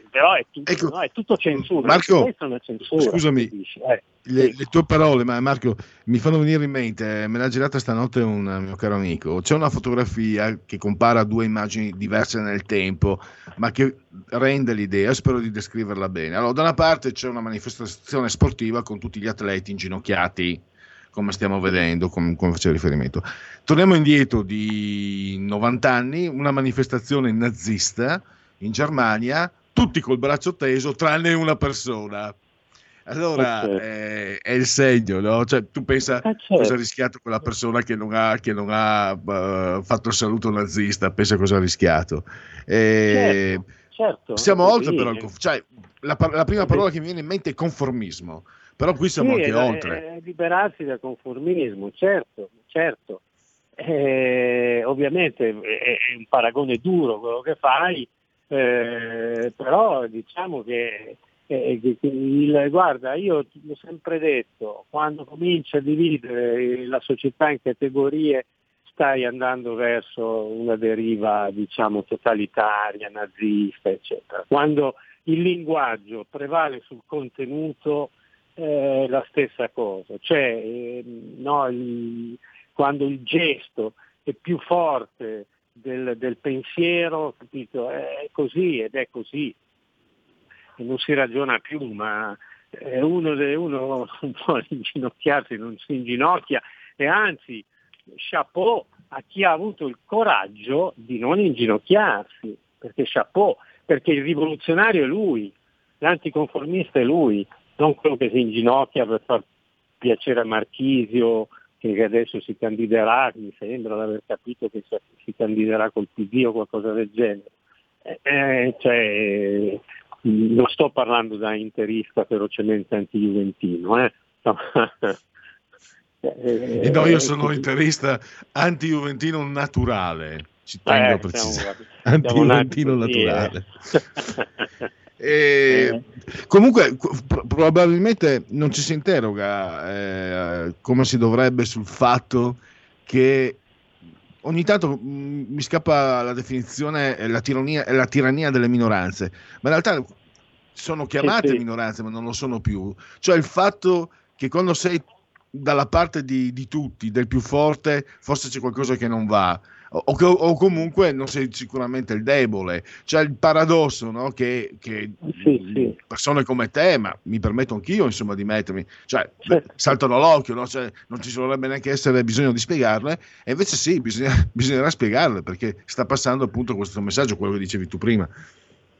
però è tutto, ecco, no, è tutto censura. Marco, questa è una censura, scusami, eh, le, ecco. le tue parole, ma Marco, mi fanno venire in mente, me l'ha girata stanotte un mio caro amico, c'è una fotografia che compara due immagini diverse nel tempo, ma che rende l'idea, spero di descriverla bene. Allora, da una parte c'è una manifestazione sportiva con tutti gli atleti inginocchiati, come stiamo vedendo, come, come faceva riferimento. Torniamo indietro di novanta anni, una manifestazione nazista in Germania, tutti col braccio teso, tranne una persona. Allora, okay. eh, è il segno, no? Cioè, tu pensa okay. cosa ha rischiato quella persona che non ha, che non ha uh, fatto il saluto nazista, pensa cosa ha rischiato. Eh, certo, certo. Siamo oltre però, il conf- cioè, la, la prima parola che mi viene in mente è conformismo. Però qui siamo sì, anche è, oltre. È liberarsi dal conformismo, certo, certo. Eh, ovviamente è un paragone duro quello che fai, eh, però diciamo che, eh, che il, guarda, io l'ho sempre detto, quando cominci a dividere la società in categorie stai andando verso una deriva, diciamo, totalitaria, nazista, eccetera. Quando il linguaggio prevale sul contenuto, Eh, la stessa cosa, cioè eh, no, il, quando il gesto è più forte del, del pensiero, capito? È così ed è così, e non si ragiona più, ma eh, uno, de, uno non può inginocchiarsi, non si inginocchia, e anzi chapeau a chi ha avuto il coraggio di non inginocchiarsi, perché chapeau, perché il rivoluzionario è lui, l'anticonformista è lui, non quello che si inginocchia per far piacere a Marchisio, che adesso si candiderà, mi sembra di aver capito che si candiderà col P D o qualcosa del genere. eh, cioè, non sto parlando da interista ferocemente anti-juventino, eh. eh, no, io sono interista anti-juventino naturale, ci tengo eh, a precisare, anti-juventino naturale. E comunque probabilmente non ci si interroga eh, come si dovrebbe sul fatto che ogni tanto mh, mi scappa la definizione, la tirannia, la tirannia delle minoranze, ma in realtà sono chiamate sì, sì. minoranze ma non lo sono più, cioè il fatto che quando sei dalla parte di, di tutti, del più forte, forse c'è qualcosa che non va. O, o comunque non sei sicuramente il debole, c'è il paradosso, no? che, che sì, sì. persone come te, ma mi permetto anch'io insomma di mettermi, cioè certo. saltano l'occhio, no? Cioè, non ci dovrebbe neanche essere bisogno di spiegarle, e invece sì, bisogna, bisognerà spiegarle, perché sta passando appunto questo messaggio, quello che dicevi tu prima.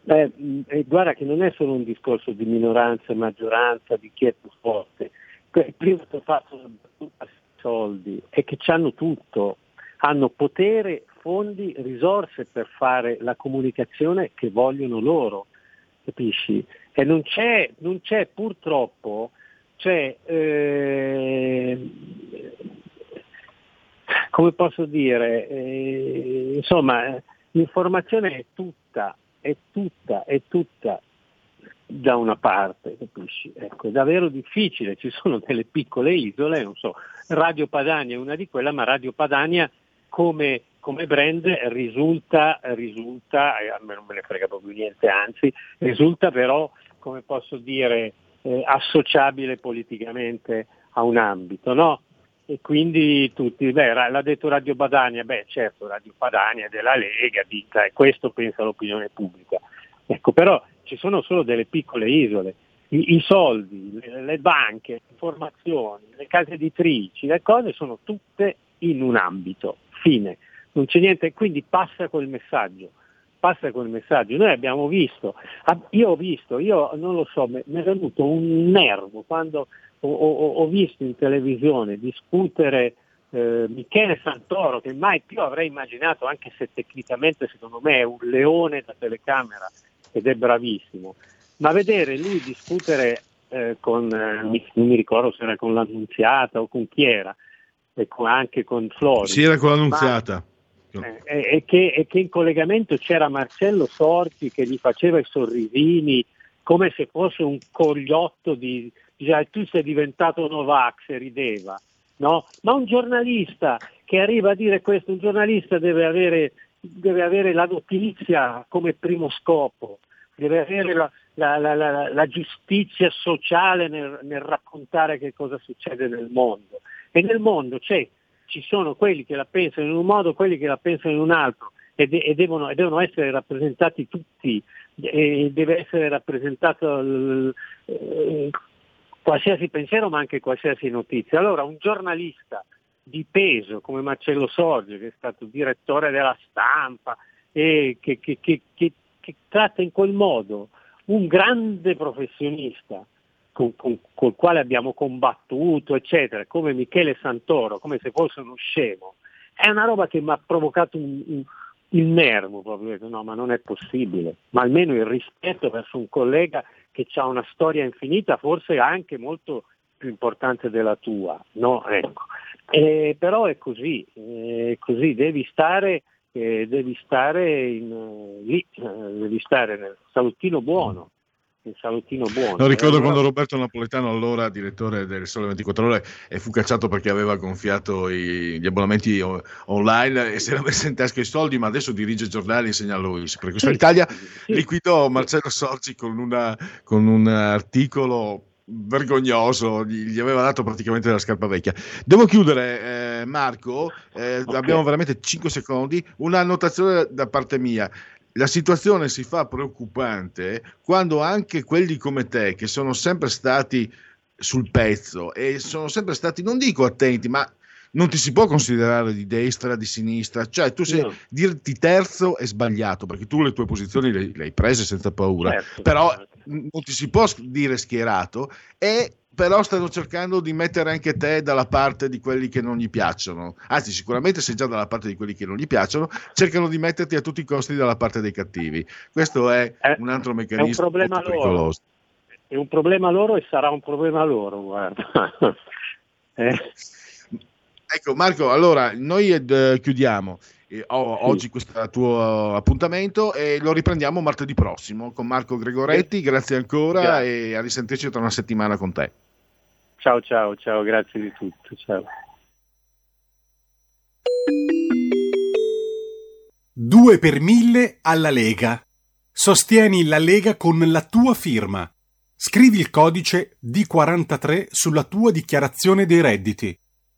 Beh, eh, guarda che non è solo un discorso di minoranza e maggioranza, di chi è più forte. Prima ti ho fatto una battuta sui soldi, è che c'hanno tutto. Hanno potere, fondi, risorse per fare la comunicazione che vogliono loro, capisci? E non c'è, non c'è purtroppo, c'è, eh, come posso dire, eh, insomma, l'informazione è tutta, è tutta, è tutta da una parte, capisci? Ecco, è davvero difficile, ci sono delle piccole isole, non so, Radio Padania è una di quelle, ma Radio Padania Come, come brand risulta, risulta, a me non me ne frega proprio niente, anzi, risulta però, come posso dire, eh, associabile politicamente a un ambito, no? E quindi tutti, beh, l'ha detto Radio Padania, beh certo, Radio Padania è della Lega, dica, e questo pensa l'opinione pubblica. Ecco, però ci sono solo delle piccole isole, i, i soldi, le, le banche, le informazioni, le case editrici, le cose sono tutte in un ambito. Fine, non c'è niente, quindi passa quel messaggio, passa quel messaggio. Noi abbiamo visto, io ho visto, io non lo so, mi è venuto un nervo quando ho, ho, ho visto in televisione discutere eh, Michele Santoro, che mai più avrei immaginato, anche se tecnicamente secondo me è un leone da telecamera ed è bravissimo, ma vedere lui discutere eh, con, eh, non mi ricordo se era con l'Annunziata o con chi era, anche con Flori. Sì, era con l'Annunziata. E che, che in collegamento c'era Marcello Sorti che gli faceva i sorrisini come se fosse un cogliotto di... Diceva, tu sei diventato Novax, e rideva. No? Ma un giornalista che arriva a dire questo, un giornalista deve avere, deve avere la notizia come primo scopo, deve avere la, la, la, la, la giustizia sociale nel, nel raccontare che cosa succede nel mondo. E nel mondo c'è, cioè, ci sono quelli che la pensano in un modo, quelli che la pensano in un altro, e, de- e, devono, e devono essere rappresentati tutti, e deve essere rappresentato l- eh, qualsiasi pensiero, ma anche qualsiasi notizia. Allora un giornalista di peso come Marcello Sorgio, che è stato direttore della Stampa e che, che, che, che, che tratta in quel modo un grande professionista, Con, con, col quale abbiamo combattuto, eccetera, come Michele Santoro, come se fosse uno scemo, è una roba che mi ha provocato un, un, il nervo, proprio, no, ma non è possibile, ma almeno il rispetto verso un collega che ha una storia infinita, forse anche molto più importante della tua, no? Ecco. Eh, però è così, è così, devi stare, eh, devi stare in, lì, eh, devi stare nel salottino buono. Il salottino buono. Non ricordo eh, quando Roberto Napoletano, allora direttore del Sole ventiquattro Ore, fu cacciato perché aveva gonfiato i, gli abbonamenti o, online e si era messo in tasca i soldi, ma adesso dirige giornali e insegna a lui. Per questo l'Italia liquidò Marcello Sorgi con, una, con un articolo vergognoso, gli aveva dato praticamente la scarpa vecchia. Devo chiudere, eh, Marco, eh, okay. Abbiamo veramente cinque secondi, una annotazione da parte mia. La situazione si fa preoccupante quando anche quelli come te, che sono sempre stati sul pezzo e sono sempre stati, non dico attenti, ma non ti si può considerare di destra, di sinistra, cioè tu sei, no. dirti terzo è sbagliato, perché tu le tue posizioni le, le hai prese senza paura, certo, però certo. non ti si può dire schierato, e però stanno cercando di mettere anche te dalla parte di quelli che non gli piacciono, anzi sicuramente sei già dalla parte di quelli che non gli piacciono, cercano di metterti a tutti i costi dalla parte dei cattivi. Questo è un altro meccanismo, è un problema molto loro. Pericoloso. È un problema loro e sarà un problema loro, guarda. eh. Ecco Marco, allora noi eh, chiudiamo eh, oh, sì. oggi questo tuo appuntamento e lo riprendiamo martedì prossimo con Marco Gregoretti, eh. grazie ancora grazie. E a risentirci tra una settimana con te. Ciao ciao ciao, grazie di tutto, ciao. Due per mille alla Lega. Sostieni la Lega con la tua firma. Scrivi il codice D quarantatré sulla tua dichiarazione dei redditi.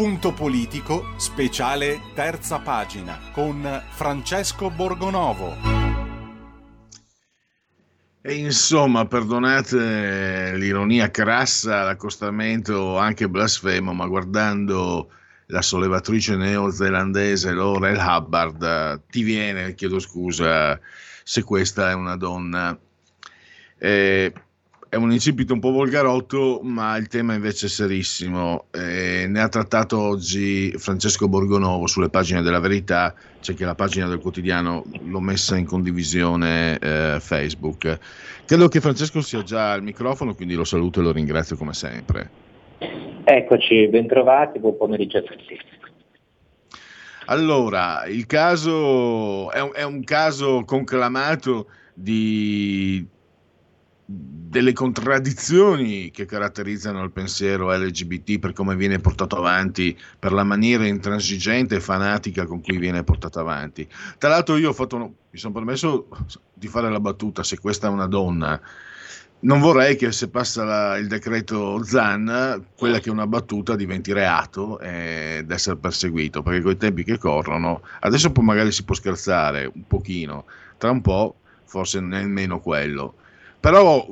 Punto politico, speciale terza pagina con Francesco Borgonovo. E insomma, perdonate l'ironia crassa, l'accostamento anche blasfemo, ma guardando la sollevatrice neozelandese Laurel Hubbard, ti viene, chiedo scusa se questa è una donna. Eh, è un incipit un po' volgarotto, ma il tema invece è serissimo. Eh, ne ha trattato oggi Francesco Borgonovo sulle pagine della Verità, c'è che la pagina del quotidiano l'ho messa in condivisione eh, Facebook. Credo che Francesco sia già al microfono, quindi lo saluto e lo ringrazio come sempre. Eccoci, bentrovati, buon pomeriggio a tutti. Allora, il caso è un, è un caso conclamato di... delle contraddizioni che caratterizzano il pensiero L G B T per come viene portato avanti, per la maniera intransigente e fanatica con cui viene portato avanti. Tra l'altro io ho fatto uno, mi sono permesso di fare la battuta, se questa è una donna, non vorrei che se passa la, il decreto Zan, quella che è una battuta diventi reato ed essere perseguito, perché coi tempi che corrono, adesso poi magari si può scherzare un pochino, tra un po' forse nemmeno quello. Però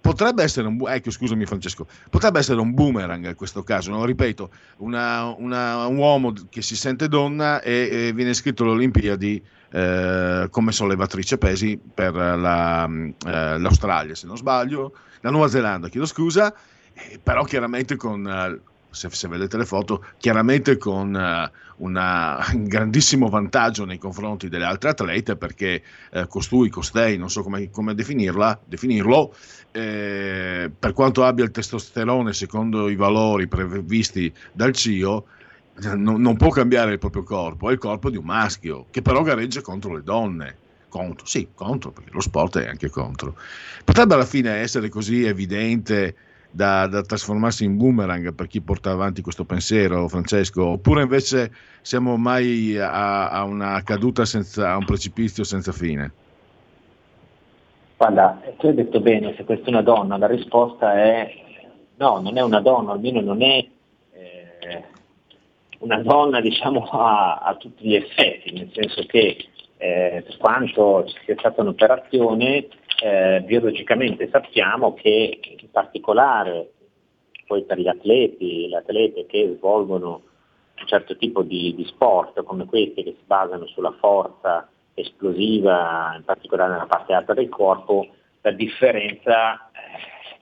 potrebbe essere un ecco scusami Francesco potrebbe essere un boomerang in questo caso, no? Ripeto, una, una, un uomo che si sente donna e, e viene iscritto alle Olimpiadi eh, come sollevatrice pesi per la, eh, l'Australia, se non sbaglio, la Nuova Zelanda, chiedo scusa, eh, però chiaramente con eh, se, se vedete le foto, chiaramente con eh, una, un grandissimo vantaggio nei confronti delle altre atlete, perché eh, costui, costei, non so come, come definirla, definirlo, eh, per quanto abbia il testosterone secondo i valori previsti dal C I O, no, non può cambiare il proprio corpo, è il corpo di un maschio, che però gareggia contro le donne. Contro, sì, contro, perché lo sport è anche contro. Potrebbe alla fine essere così evidente Da, da trasformarsi in boomerang per chi porta avanti questo pensiero, Francesco, oppure invece siamo ormai a, a una caduta senza, a un precipizio senza fine? Guarda, tu hai detto bene, se questa è una donna, la risposta è no, non è una donna, almeno non è eh, una donna, diciamo, a, a tutti gli effetti, nel senso che eh, per quanto ci sia stata un'operazione, Eh, biologicamente sappiamo che in particolare poi per gli atleti, le atlete che svolgono un certo tipo di, di sport come questi che si basano sulla forza esplosiva, in particolare nella parte alta del corpo, la differenza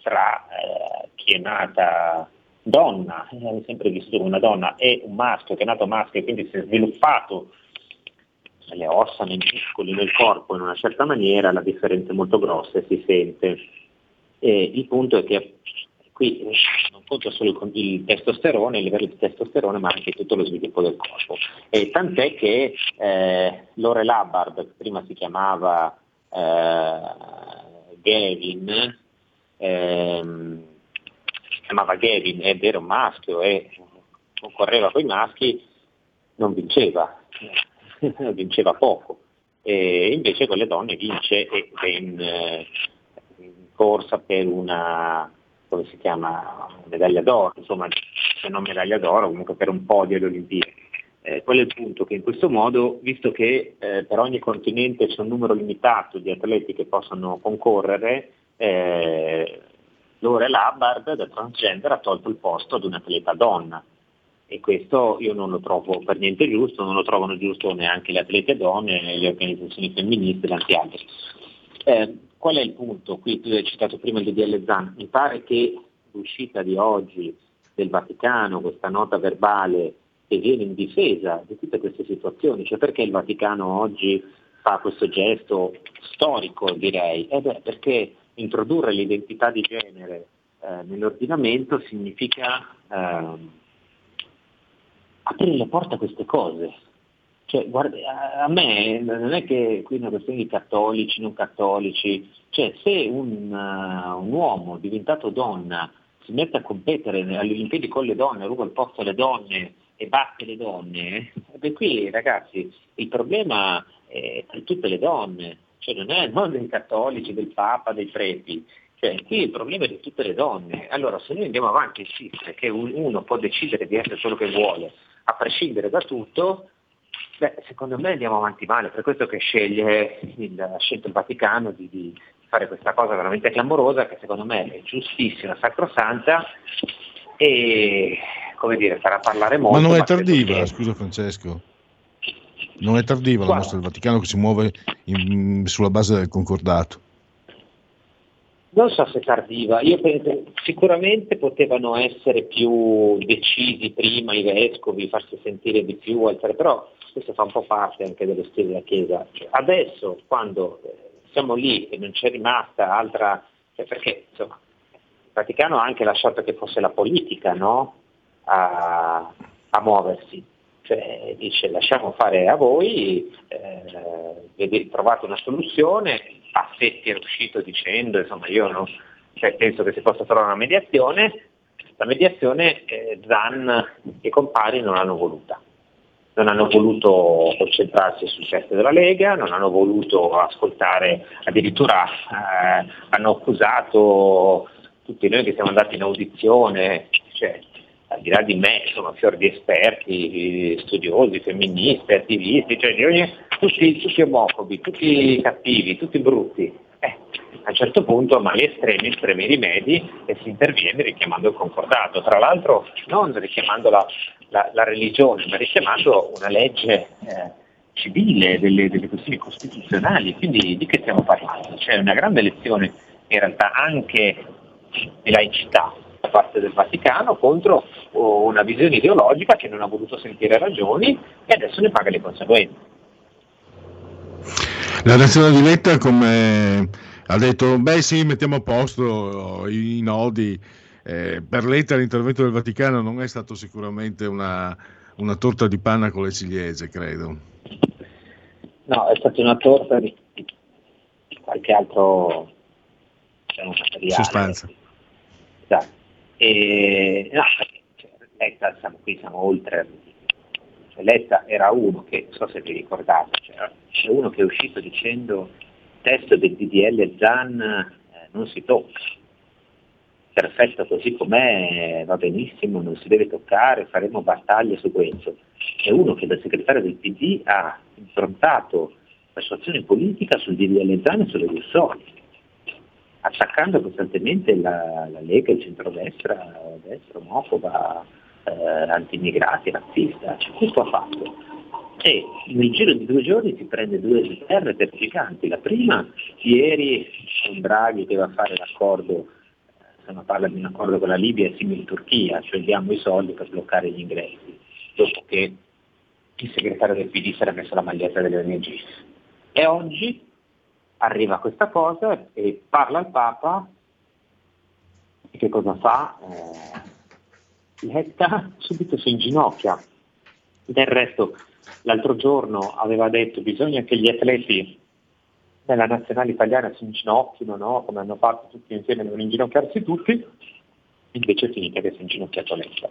tra eh, chi è nata donna, abbiamo sempre vissuto come una donna, e un maschio che è nato maschio e quindi si è sviluppato le ossa, nei muscoli, nel corpo in una certa maniera, la differenza è molto grossa e si sente. E il punto è che qui non conta solo il testosterone, il livello di testosterone, ma anche tutto lo sviluppo del corpo. E tant'è che eh, Laurel Hubbard, prima si chiamava eh, Gavin, ehm, si chiamava Gavin ed era un maschio e concorreva con i maschi, non vinceva. Vinceva poco, e invece con le donne vince e ben eh, in corsa per una, come si chiama, medaglia d'oro, insomma, se non medaglia d'oro, comunque per un podio alle Olimpiadi. Eh, quello è il punto, che in questo modo, visto che eh, per ogni continente c'è un numero limitato di atleti che possono concorrere, eh, Laurel Hubbard da transgender ha tolto il posto ad un'atleta donna. E questo io non lo trovo per niente giusto, non lo trovano giusto neanche le atlete donne, né le organizzazioni femministe, tanti altri. Eh, qual è il punto? Qui tu hai citato prima il D D L Zan. Mi pare che l'uscita di oggi del Vaticano, questa nota verbale che viene in difesa di tutte queste situazioni, cioè perché il Vaticano oggi fa questo gesto storico, direi? Eh beh, perché introdurre l'identità di genere eh, nell'ordinamento significa... Eh, aprire la porta a queste cose, cioè guarda, a me non è che qui è una questione di cattolici, non cattolici, cioè se un, uh, un uomo diventato donna si mette a competere alle Olimpiadi con le donne, ruba il posto alle donne e batte le donne, beh, qui ragazzi il problema è di tutte le donne, cioè non è non dei cattolici, del Papa, dei preti, Cioè, qui il problema è di tutte le donne. Allora, se noi andiamo avanti in cifre che uno può decidere di essere solo che vuole, a prescindere da tutto, beh, secondo me andiamo avanti male. Per questo che sceglie il, scelto il Vaticano di, di fare questa cosa veramente clamorosa, che secondo me è giustissima, sacrosanta, e, come dire, farà parlare molto. Ma non è tardiva, che... scusa Francesco, non è tardiva la mostra del Vaticano, che si muove in, sulla base del concordato. Non so se tardiva, io penso, sicuramente potevano essere più decisi prima i vescovi, farsi sentire di più, altre, però questo fa un po' parte anche dello stile della Chiesa. Cioè, adesso, quando siamo lì e non c'è rimasta altra, cioè, perché insomma il Vaticano ha anche lasciato che fosse la politica, no? a, a muoversi. Cioè, dice lasciamo fare a voi, eh, trovate una soluzione. Passetti è uscito dicendo, insomma, io non, cioè, penso che si possa trovare una mediazione. La mediazione eh, Zan e compari non l'hanno voluta, non hanno voluto concentrarsi sul testo della Lega, non hanno voluto ascoltare, addirittura eh, hanno accusato tutti noi che siamo andati in audizione, cioè, al di là di me, insomma, fior di esperti, studiosi, femministi, attivisti, cioè di ogni, tutti, tutti omofobi, tutti cattivi, tutti brutti. Eh, a un certo punto, mali estremi, estremi rimedi, e si interviene richiamando il concordato, tra l'altro non richiamando la, la, la religione, ma richiamando una legge eh, civile, delle, delle questioni costituzionali. Quindi di che stiamo parlando? C'è una grande lezione in realtà anche di laicità da parte del Vaticano contro una visione ideologica che non ha voluto sentire ragioni e adesso ne paga le conseguenze. La reazione di Letta, come ha detto, beh sì, mettiamo a posto i nodi. Eh, per Letta l'intervento del Vaticano non è stato sicuramente una, una torta di panna con le ciliegie, credo. No, è stata una torta di qualche altro, cioè, materiale. Sostanza. Esatto. E, no, cioè, Letta, siamo qui, siamo oltre, cioè, Letta era uno che, non so se vi ricordate, cioè, c'è uno che è uscito dicendo il testo del D D L Zan eh, non si tocca, perfetto così com'è, va benissimo, non si deve toccare, faremo battaglie su questo. È uno che dal segretario del P D ha improntato la sua azione politica sul D D L Zan e sulle Gussoni, attaccando costantemente la, la Lega, il centrodestra, la destra omofoba, eh, anti-immigrati, razzista, cioè, questo ha fatto. E nel giro di due giorni si prende due terre terrificanti. La prima, ieri, con Draghi che va a fare l'accordo, insomma, parla di un accordo con la Libia e simile in Turchia, cioè diamo i soldi per bloccare gli ingressi, dopo che il segretario del P D si era messo la maglietta delle O N G. E oggi arriva questa cosa e parla al Papa, e che cosa fa? Eh, Letta subito si inginocchia. Del resto, l'altro giorno aveva detto bisogna che gli atleti della nazionale italiana si inginocchino, no? Come hanno fatto tutti insieme, devono inginocchiarsi tutti, invece è finita che si è inginocchiato Letta.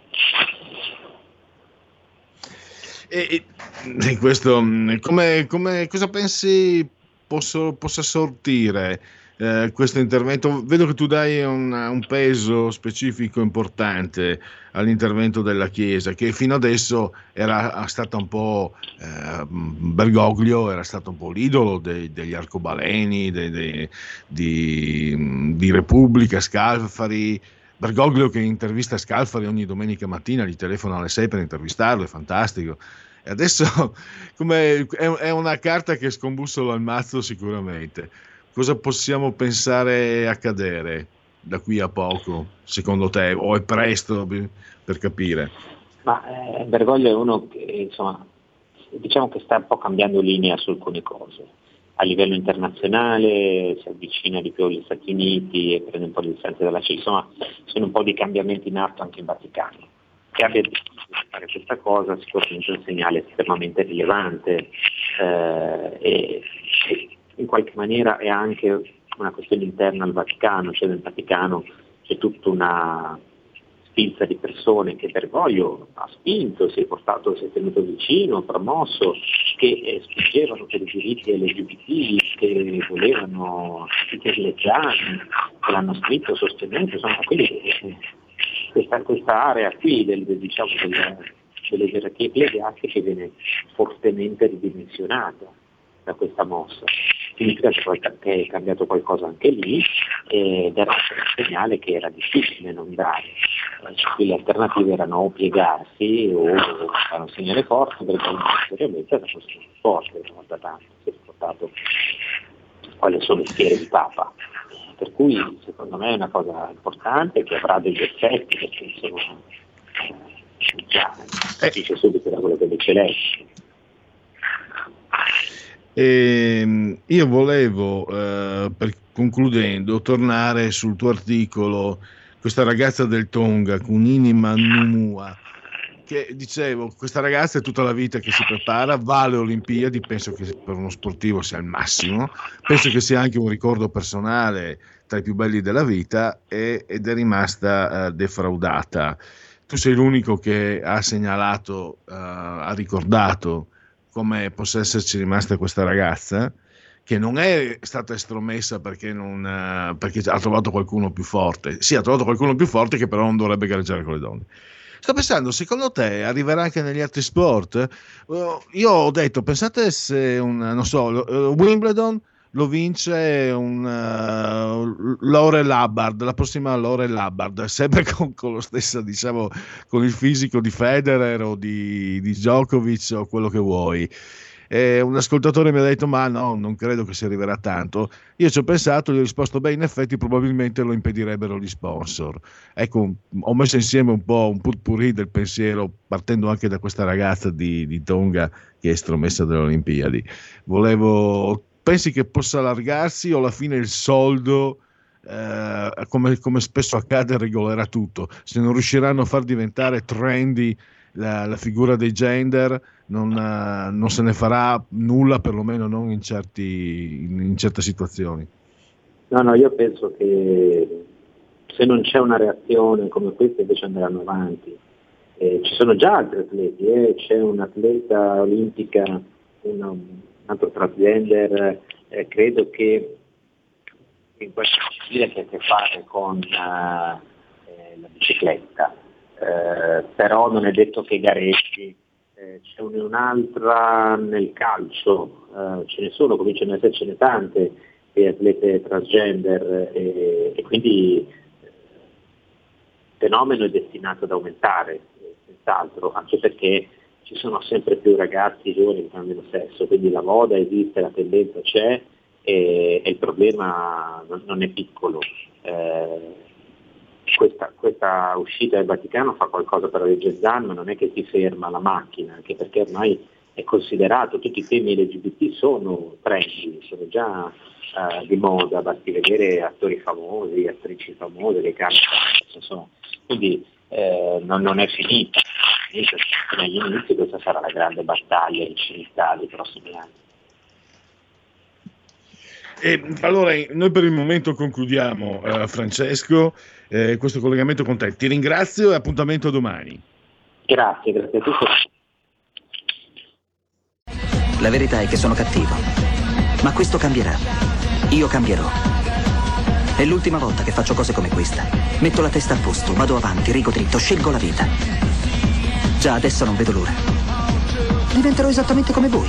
E, e questo, come, come, cosa pensi Posso, possa sortire eh, questo intervento? Vedo che tu dai un, un peso specifico importante all'intervento della Chiesa, che fino adesso era stata un po' eh, Bergoglio, era stato un po' l'idolo dei, degli arcobaleni, dei, dei, di, di Repubblica, Scalfari. Bergoglio che intervista Scalfari ogni domenica mattina, gli telefono alle sei per intervistarlo, è fantastico. E adesso come è una carta che scombussola il mazzo sicuramente. Cosa possiamo pensare accadere da qui a poco, secondo te? O è presto per capire? Ma eh, Bergoglio è uno che, insomma, diciamo che sta un po' cambiando linea su alcune cose. A livello internazionale si avvicina di più agli Stati Uniti e prende un po' di distanza dalla Cina. Insomma, sono un po' di cambiamenti in atto anche in Vaticano. Che abbia deciso di fare questa cosa sicuramente è un segnale estremamente rilevante eh, e, e in qualche maniera è anche una questione interna al Vaticano, cioè nel Vaticano c'è tutta una sfilza di persone che Bergoglio ha spinto, si è portato, si è tenuto vicino, promosso, che eh, spingevano per i diritti L G B T, che volevano che leggiani, che l'hanno scritto, sostenuto, sono quelli che questa, questa area qui del, del, diciamo, del, delle gerarchie ecclesiastiche viene fortemente ridimensionata da questa mossa. Significa che è cambiato qualcosa anche lì, ed era un segnale che era difficile non dare. Qui le alternative erano o piegarsi o fare un segnale forte, perché ovviamente era stato forte, non da tanto, si è portato quali sono le schiere di Papa. Per cui secondo me è una cosa importante che avrà degli effetti, perché sono già, si dice subito da quello che dice lei. E io volevo, eh, per, concludendo, tornare sul tuo articolo, questa ragazza del Tonga, Kunini Manumua, che dicevo, questa ragazza è tutta la vita che si prepara, va alle Olimpiadi, penso che per uno sportivo sia il massimo, penso che sia anche un ricordo personale tra i più belli della vita, e, ed è rimasta eh, defraudata. Tu sei l'unico che ha segnalato, eh, ha ricordato come possa esserci rimasta questa ragazza, che non è stata estromessa perché, non, perché ha trovato qualcuno più forte. Sì, ha trovato qualcuno più forte che però non dovrebbe gareggiare con le donne. Sto pensando, secondo te arriverà anche negli altri sport? Io ho detto, pensate se, un, non so, Wimbledon lo vince un uh, Laurel Hubbard, la prossima Laurel Hubbard, sempre con, con lo stesso, diciamo, con il fisico di Federer o di, di Djokovic o quello che vuoi. E un ascoltatore mi ha detto, ma no, non credo che si arriverà tanto. Io ci ho pensato, gli ho risposto, beh, in effetti probabilmente lo impedirebbero gli sponsor. Ecco, ho messo insieme un po' un pot-pourri del pensiero, partendo anche da questa ragazza di, di Tonga che è estromessa dalle Olimpiadi. Volevo... Pensi che possa allargarsi o alla fine il soldo, eh, come, come spesso accade, regolerà tutto? Se non riusciranno a far diventare trendy la, la figura dei gender, non, eh, non se ne farà nulla, perlomeno non in, certi, in, in certe situazioni. No, no, io penso che se non c'è una reazione come questa invece andranno avanti. Eh, ci sono già altri atleti, eh? C'è un'atleta olimpica, una altro transgender, eh, credo che in qualche disciplina che ha a che fare con uh, eh, la bicicletta, eh, però non è detto che gareggi, eh, c'è un'altra nel calcio, eh, ce ne sono, cominciano ad essercene tante di atlete transgender, eh, e quindi eh, il fenomeno è destinato ad aumentare, eh, senz'altro, anche perché ci sono sempre più ragazzi giovani che cambiano sesso, quindi la moda esiste, la tendenza c'è, e, e il problema non, non è piccolo. Eh, questa, questa uscita del Vaticano fa qualcosa per la legge Zan, ma non è che si ferma la macchina, anche perché ormai è considerato, tutti i temi L G B T sono trendy, sono già eh, di moda, basti vedere attori famosi, attrici famose che cambiano, quindi eh, non, non è finita. Negli inizi questa sarà la grande battaglia in civiltà dei prossimi anni. E, allora, noi per il momento concludiamo, eh, Francesco, eh, questo collegamento con te. Ti ringrazio e appuntamento domani. Grazie, grazie a tutti. La verità è che sono cattivo, ma questo cambierà. Io cambierò. È l'ultima volta che faccio cose come questa. Metto la testa a posto, vado avanti, rigo dritto, scelgo la vita. Già adesso non vedo l'ora. Diventerò esattamente come voi.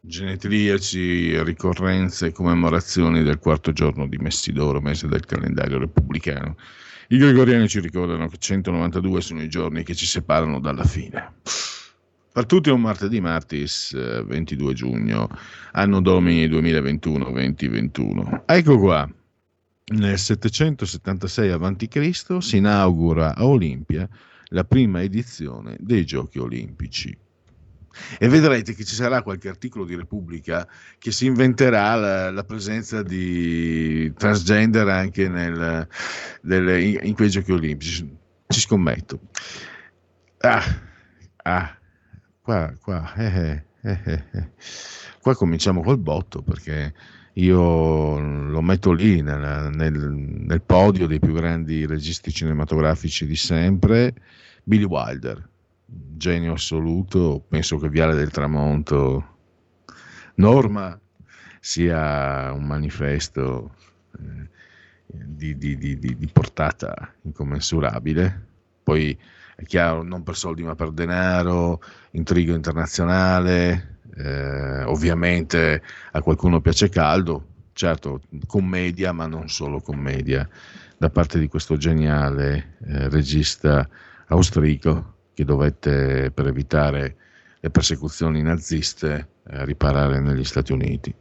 Genetriaci, ricorrenze e commemorazioni del quarto giorno di Messidoro, mese del calendario repubblicano. I gregoriani ci ricordano che centonovantadue sono i giorni che ci separano dalla fine. Per tutti un martedì martis, ventidue giugno, anno domini duemilaventuno venti ventuno. Ecco qua, nel settecentosettantasei avanti Cristo si inaugura a Olimpia la prima edizione dei Giochi Olimpici. E vedrete che ci sarà qualche articolo di Repubblica che si inventerà la, la presenza di transgender anche nel, nel, in, in quei Giochi Olimpici, ci scommetto. Ah, ah, qua, qua, eh, eh, eh, eh. Qua cominciamo col botto, perché io lo metto lì nel, nel, nel podio dei più grandi registi cinematografici di sempre, Billy Wilder. Genio assoluto, penso che Viale del Tramonto, Norma, sia un manifesto eh, di, di, di, di portata incommensurabile. Poi è chiaro, non per soldi ma per denaro, intrigo internazionale, eh, ovviamente a qualcuno piace caldo, certo, commedia ma non solo commedia, da parte di questo geniale eh, regista austriaco, che dovette, per evitare le persecuzioni naziste, eh, riparare negli Stati Uniti.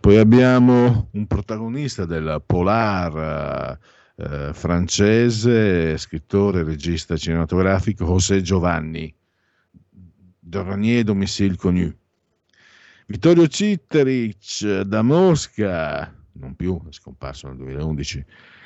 Poi abbiamo un protagonista del polar eh, francese, scrittore e regista cinematografico, José Giovanni, Dernier domicile connu. Vittorio Citeric da Mosca, non più, è scomparso nel duemilaundici.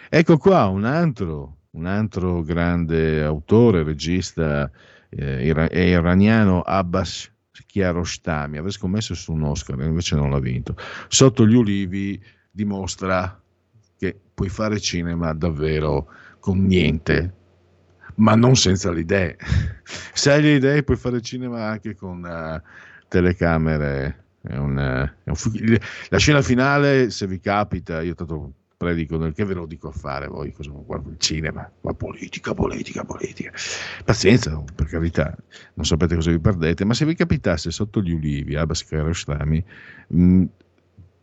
Ecco qua un altro un altro grande autore, regista eh, ira- iraniano, Abbas Kiarostami, avrei scommesso su un Oscar, invece non l'ha vinto. Sotto gli ulivi dimostra che puoi fare cinema davvero con niente, ma non senza le idee. Se hai le idee puoi fare cinema anche con uh, telecamere. È un, è un fu- la scena finale, se vi capita, io tanto predico nel che ve lo dico a fare, voi cosa guardo il cinema, ma politica, politica, politica, pazienza, per carità, non sapete cosa vi perdete, ma se vi capitasse Sotto gli ulivi, Abbas Kiarostami, mh,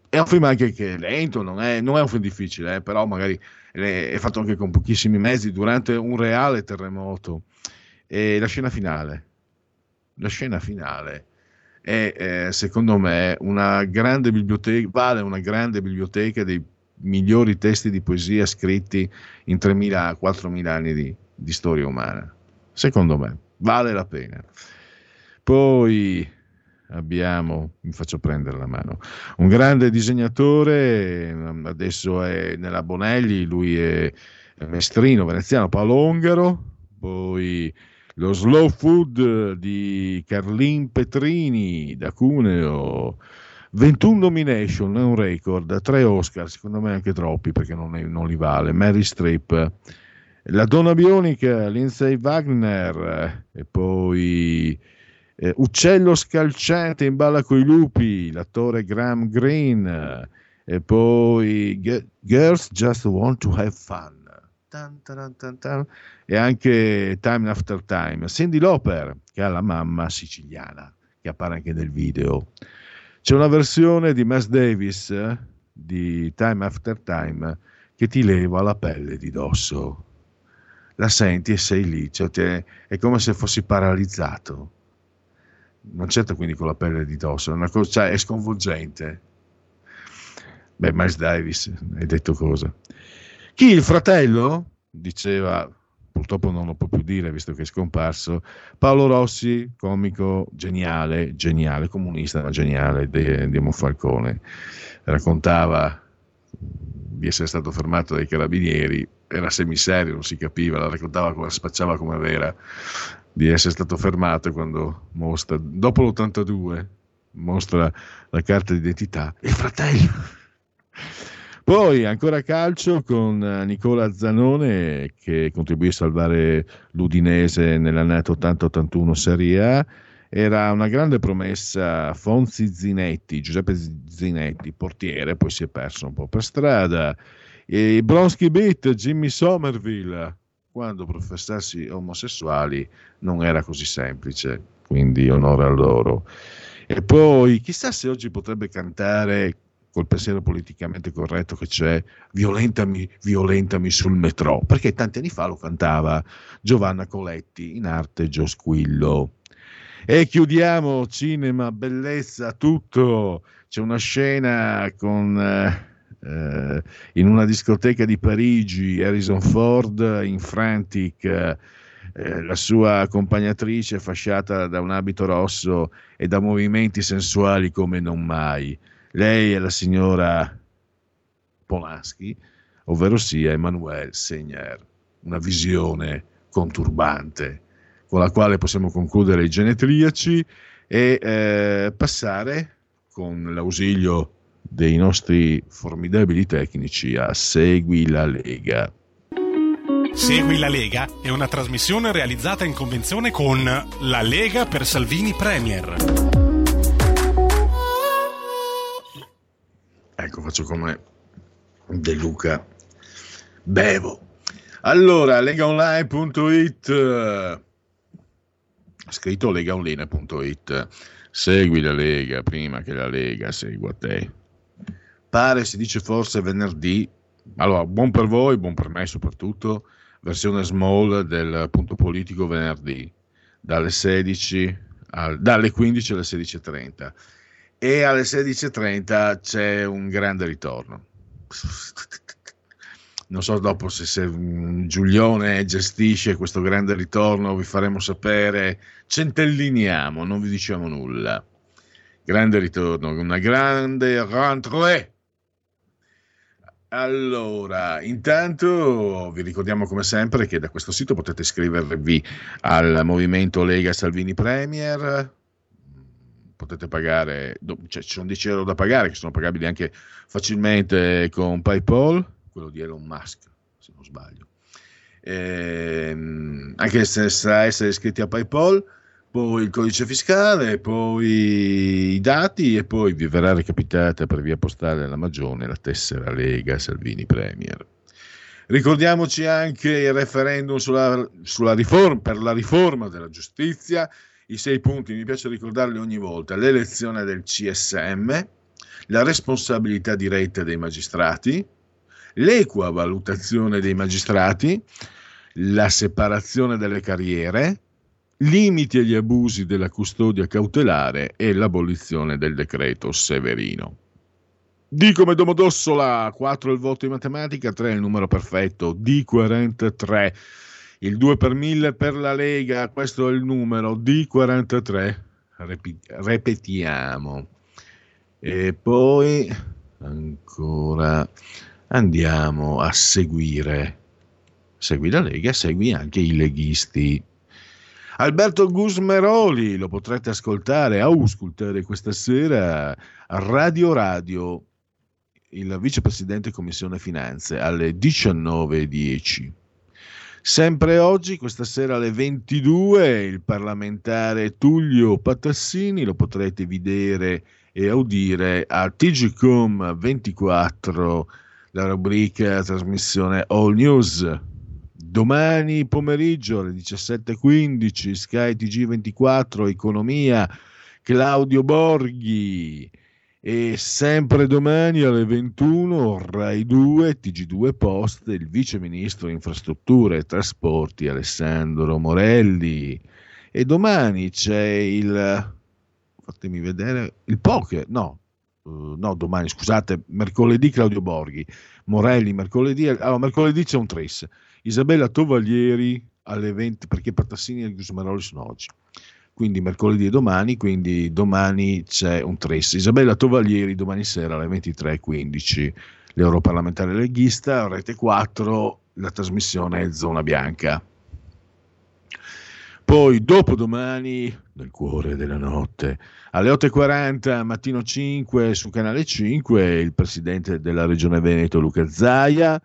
è un film anche che è lento, non è, non è un film difficile, eh, però magari è fatto anche con pochissimi mezzi, durante un reale terremoto, e la scena finale, la scena finale, è eh, secondo me una grande biblioteca, vale una grande biblioteca dei migliori testi di poesia scritti in tremila a quattromila anni di, di storia umana. Secondo me vale la pena. Poi abbiamo, mi faccio prendere la mano, un grande disegnatore, adesso è nella Bonelli, lui è mestrino veneziano, Paolo Ongaro. Poi lo slow food di Carlin Petrini da Cuneo, ventuno nomination, è un record, tre Oscar, secondo me anche troppi, perché non, è, non li vale. Mary Streep, La Donna Bionica, Lindsay Wagner, e poi eh, Uccello Scalciante in Balla coi Lupi, l'attore Graham Greene, e poi G- Girls Just Want to Have Fun, tan, tan, tan, tan, e anche Time After Time, Cyndi Lauper, che ha la mamma siciliana, che appare anche nel video. C'è una versione di Miles Davis di Time After Time che ti leva la pelle di dosso. La senti e sei lì, cioè te, è come se fossi paralizzato. Non certo quindi con la pelle di dosso, è, una cosa, cioè, è sconvolgente. Beh, Miles Davis, hai detto cosa? Chi, il fratello? Diceva, purtroppo non lo può più dire visto che è scomparso, Paolo Rossi, comico geniale, geniale, comunista ma geniale, di, di Monfalcone, raccontava di essere stato fermato dai carabinieri, era semiserio, non si capiva, la raccontava, la spacciava come vera, di essere stato fermato quando mostra, dopo l'ottantadue, mostra la carta d'identità, il fratello. Poi ancora calcio con Nicola Zanone, che contribuì a salvare l'Udinese nell'annata ottanta ottantuno Serie A. Era una grande promessa Fonzi Zinetti, Giuseppe Zinetti, portiere, poi si è perso un po' per strada. E Bronski Beat, Jimmy Somerville, quando professarsi omosessuali non era così semplice, quindi onore a loro. E poi chissà se oggi potrebbe cantare, col pensiero politicamente corretto che c'è, violentami, violentami sul metrò, perché tanti anni fa lo cantava Giovanna Coletti, in arte Gio Squillo. E chiudiamo cinema, bellezza, tutto. C'è una scena con eh, in una discoteca di Parigi, Harrison Ford in Frantic, eh, la sua accompagnatrice fasciata da un abito rosso e da movimenti sensuali come non mai. Lei è la signora Polanski, ovvero sia Emmanuelle Seigner, una visione conturbante con la quale possiamo concludere i genetriaci e eh, passare, con l'ausilio dei nostri formidabili tecnici, a Segui la Lega. Segui la Lega è una trasmissione realizzata in convenzione con La Lega per Salvini Premier. Ecco, faccio come De Luca, bevo. Allora, legaonline punto it, scritto legaonline punto it. Segui la Lega prima che la Lega segua te. Pare si dice forse venerdì. Allora, buon per voi, buon per me soprattutto. Versione small del punto politico venerdì, dalle sedici al, dalle quindici alle sedici e trenta. E alle sedici e trenta c'è un grande ritorno. Non so dopo se, se Giulione gestisce questo grande ritorno, vi faremo sapere, centelliniamo, non vi diciamo nulla. Grande ritorno, una grande rentrée. Allora, intanto vi ricordiamo come sempre che da questo sito potete iscrivervi al Movimento Lega Salvini Premier. Potete pagare, cioè ci sono dieci euro da pagare, che sono pagabili anche facilmente con PayPal, quello di Elon Musk, se non sbaglio. Ehm, anche senza essere iscritti a PayPal, poi il codice fiscale, poi i dati e poi vi verrà recapitata per via postale alla Magione la tessera Lega Salvini Premier. Ricordiamoci anche il referendum sulla, sulla riforma, per la riforma della giustizia, i sei punti, mi piace ricordarli ogni volta: l'elezione del C S M, la responsabilità diretta dei magistrati, l'equa valutazione dei magistrati, la separazione delle carriere, limiti agli abusi della custodia cautelare e l'abolizione del decreto Severino. D come Domodossola, quattro il voto in matematica, tre il numero perfetto, D quarantatré, il due per mille per la Lega, questo è il numero, D quarantatré, Repi- repetiamo. E poi ancora... Andiamo a seguire, segui la Lega, segui anche i leghisti. Alberto Gusmeroli, lo potrete ascoltare, auscultare questa sera a Radio Radio, il vicepresidente Commissione Finanze, alle diciannove e dieci. Sempre oggi, questa sera alle ventidue, il parlamentare Tullio Patassini, lo potrete vedere e audire a T G Com ventiquattro, la rubrica trasmissione All News. Domani pomeriggio alle diciassette e quindici Sky T G ventiquattro Economia, Claudio Borghi, e sempre domani alle ventuno Rai due T G due Post, il viceministro infrastrutture e trasporti Alessandro Morelli. E domani c'è il fatemi vedere il poker, no Uh, no, domani, scusate, mercoledì Claudio Borghi, Morelli mercoledì, allora mercoledì c'è un tris, Isabella Tovaglieri alle venti, perché Patassini e Gusmeroli sono oggi, quindi mercoledì e domani, quindi domani c'è un tris, Isabella Tovaglieri domani sera alle ventitré e quindici, l'europarlamentare leghista, Rete quattro, la trasmissione Zona Bianca. Poi dopodomani, nel cuore della notte, alle otto e quaranta mattino cinque su canale cinque, il presidente della Regione Veneto Luca Zaia,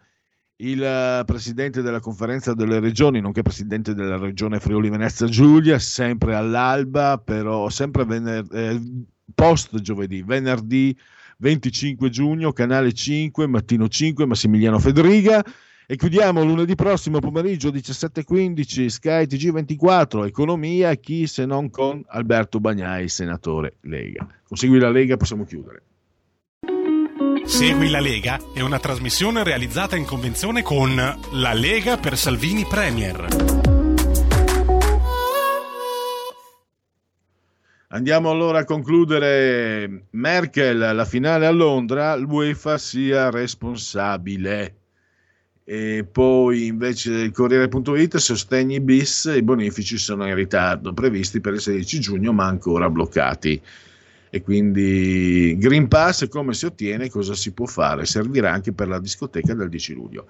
il presidente della Conferenza delle Regioni, nonché presidente della Regione Friuli Venezia Giulia, sempre all'alba, però sempre vener- eh, post giovedì, venerdì venticinque giugno, canale cinque, mattino cinque, Massimiliano Fedriga. E chiudiamo lunedì prossimo pomeriggio diciassette e quindici Sky T G ventiquattro Economia, chi se non con Alberto Bagnai, senatore Lega. Con Segui la Lega possiamo chiudere. Segui la Lega è una trasmissione realizzata in convenzione con La Lega per Salvini Premier. Andiamo allora a concludere. Merkel, la finale a Londra, l'UEFA sia responsabile. E poi invece il Corriere.it, sostegni bis, i bonifici sono in ritardo, previsti per il sedici giugno ma ancora bloccati. E quindi Green Pass come si ottiene, cosa si può fare, servirà anche per la discoteca del dieci luglio.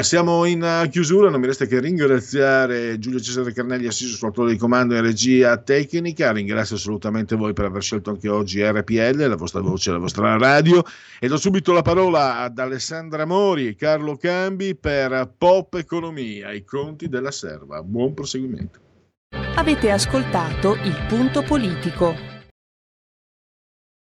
Siamo in chiusura, non mi resta che ringraziare Giulio Cesare Carnelli, assiso sul autore di comando in regia tecnica. Ringrazio assolutamente voi per aver scelto anche oggi R P L, la vostra voce, la vostra radio, e do subito la parola ad Alessandra Mori e Carlo Cambi per Pop Economia, i conti della serva. Buon proseguimento. Avete ascoltato Il Punto Politico.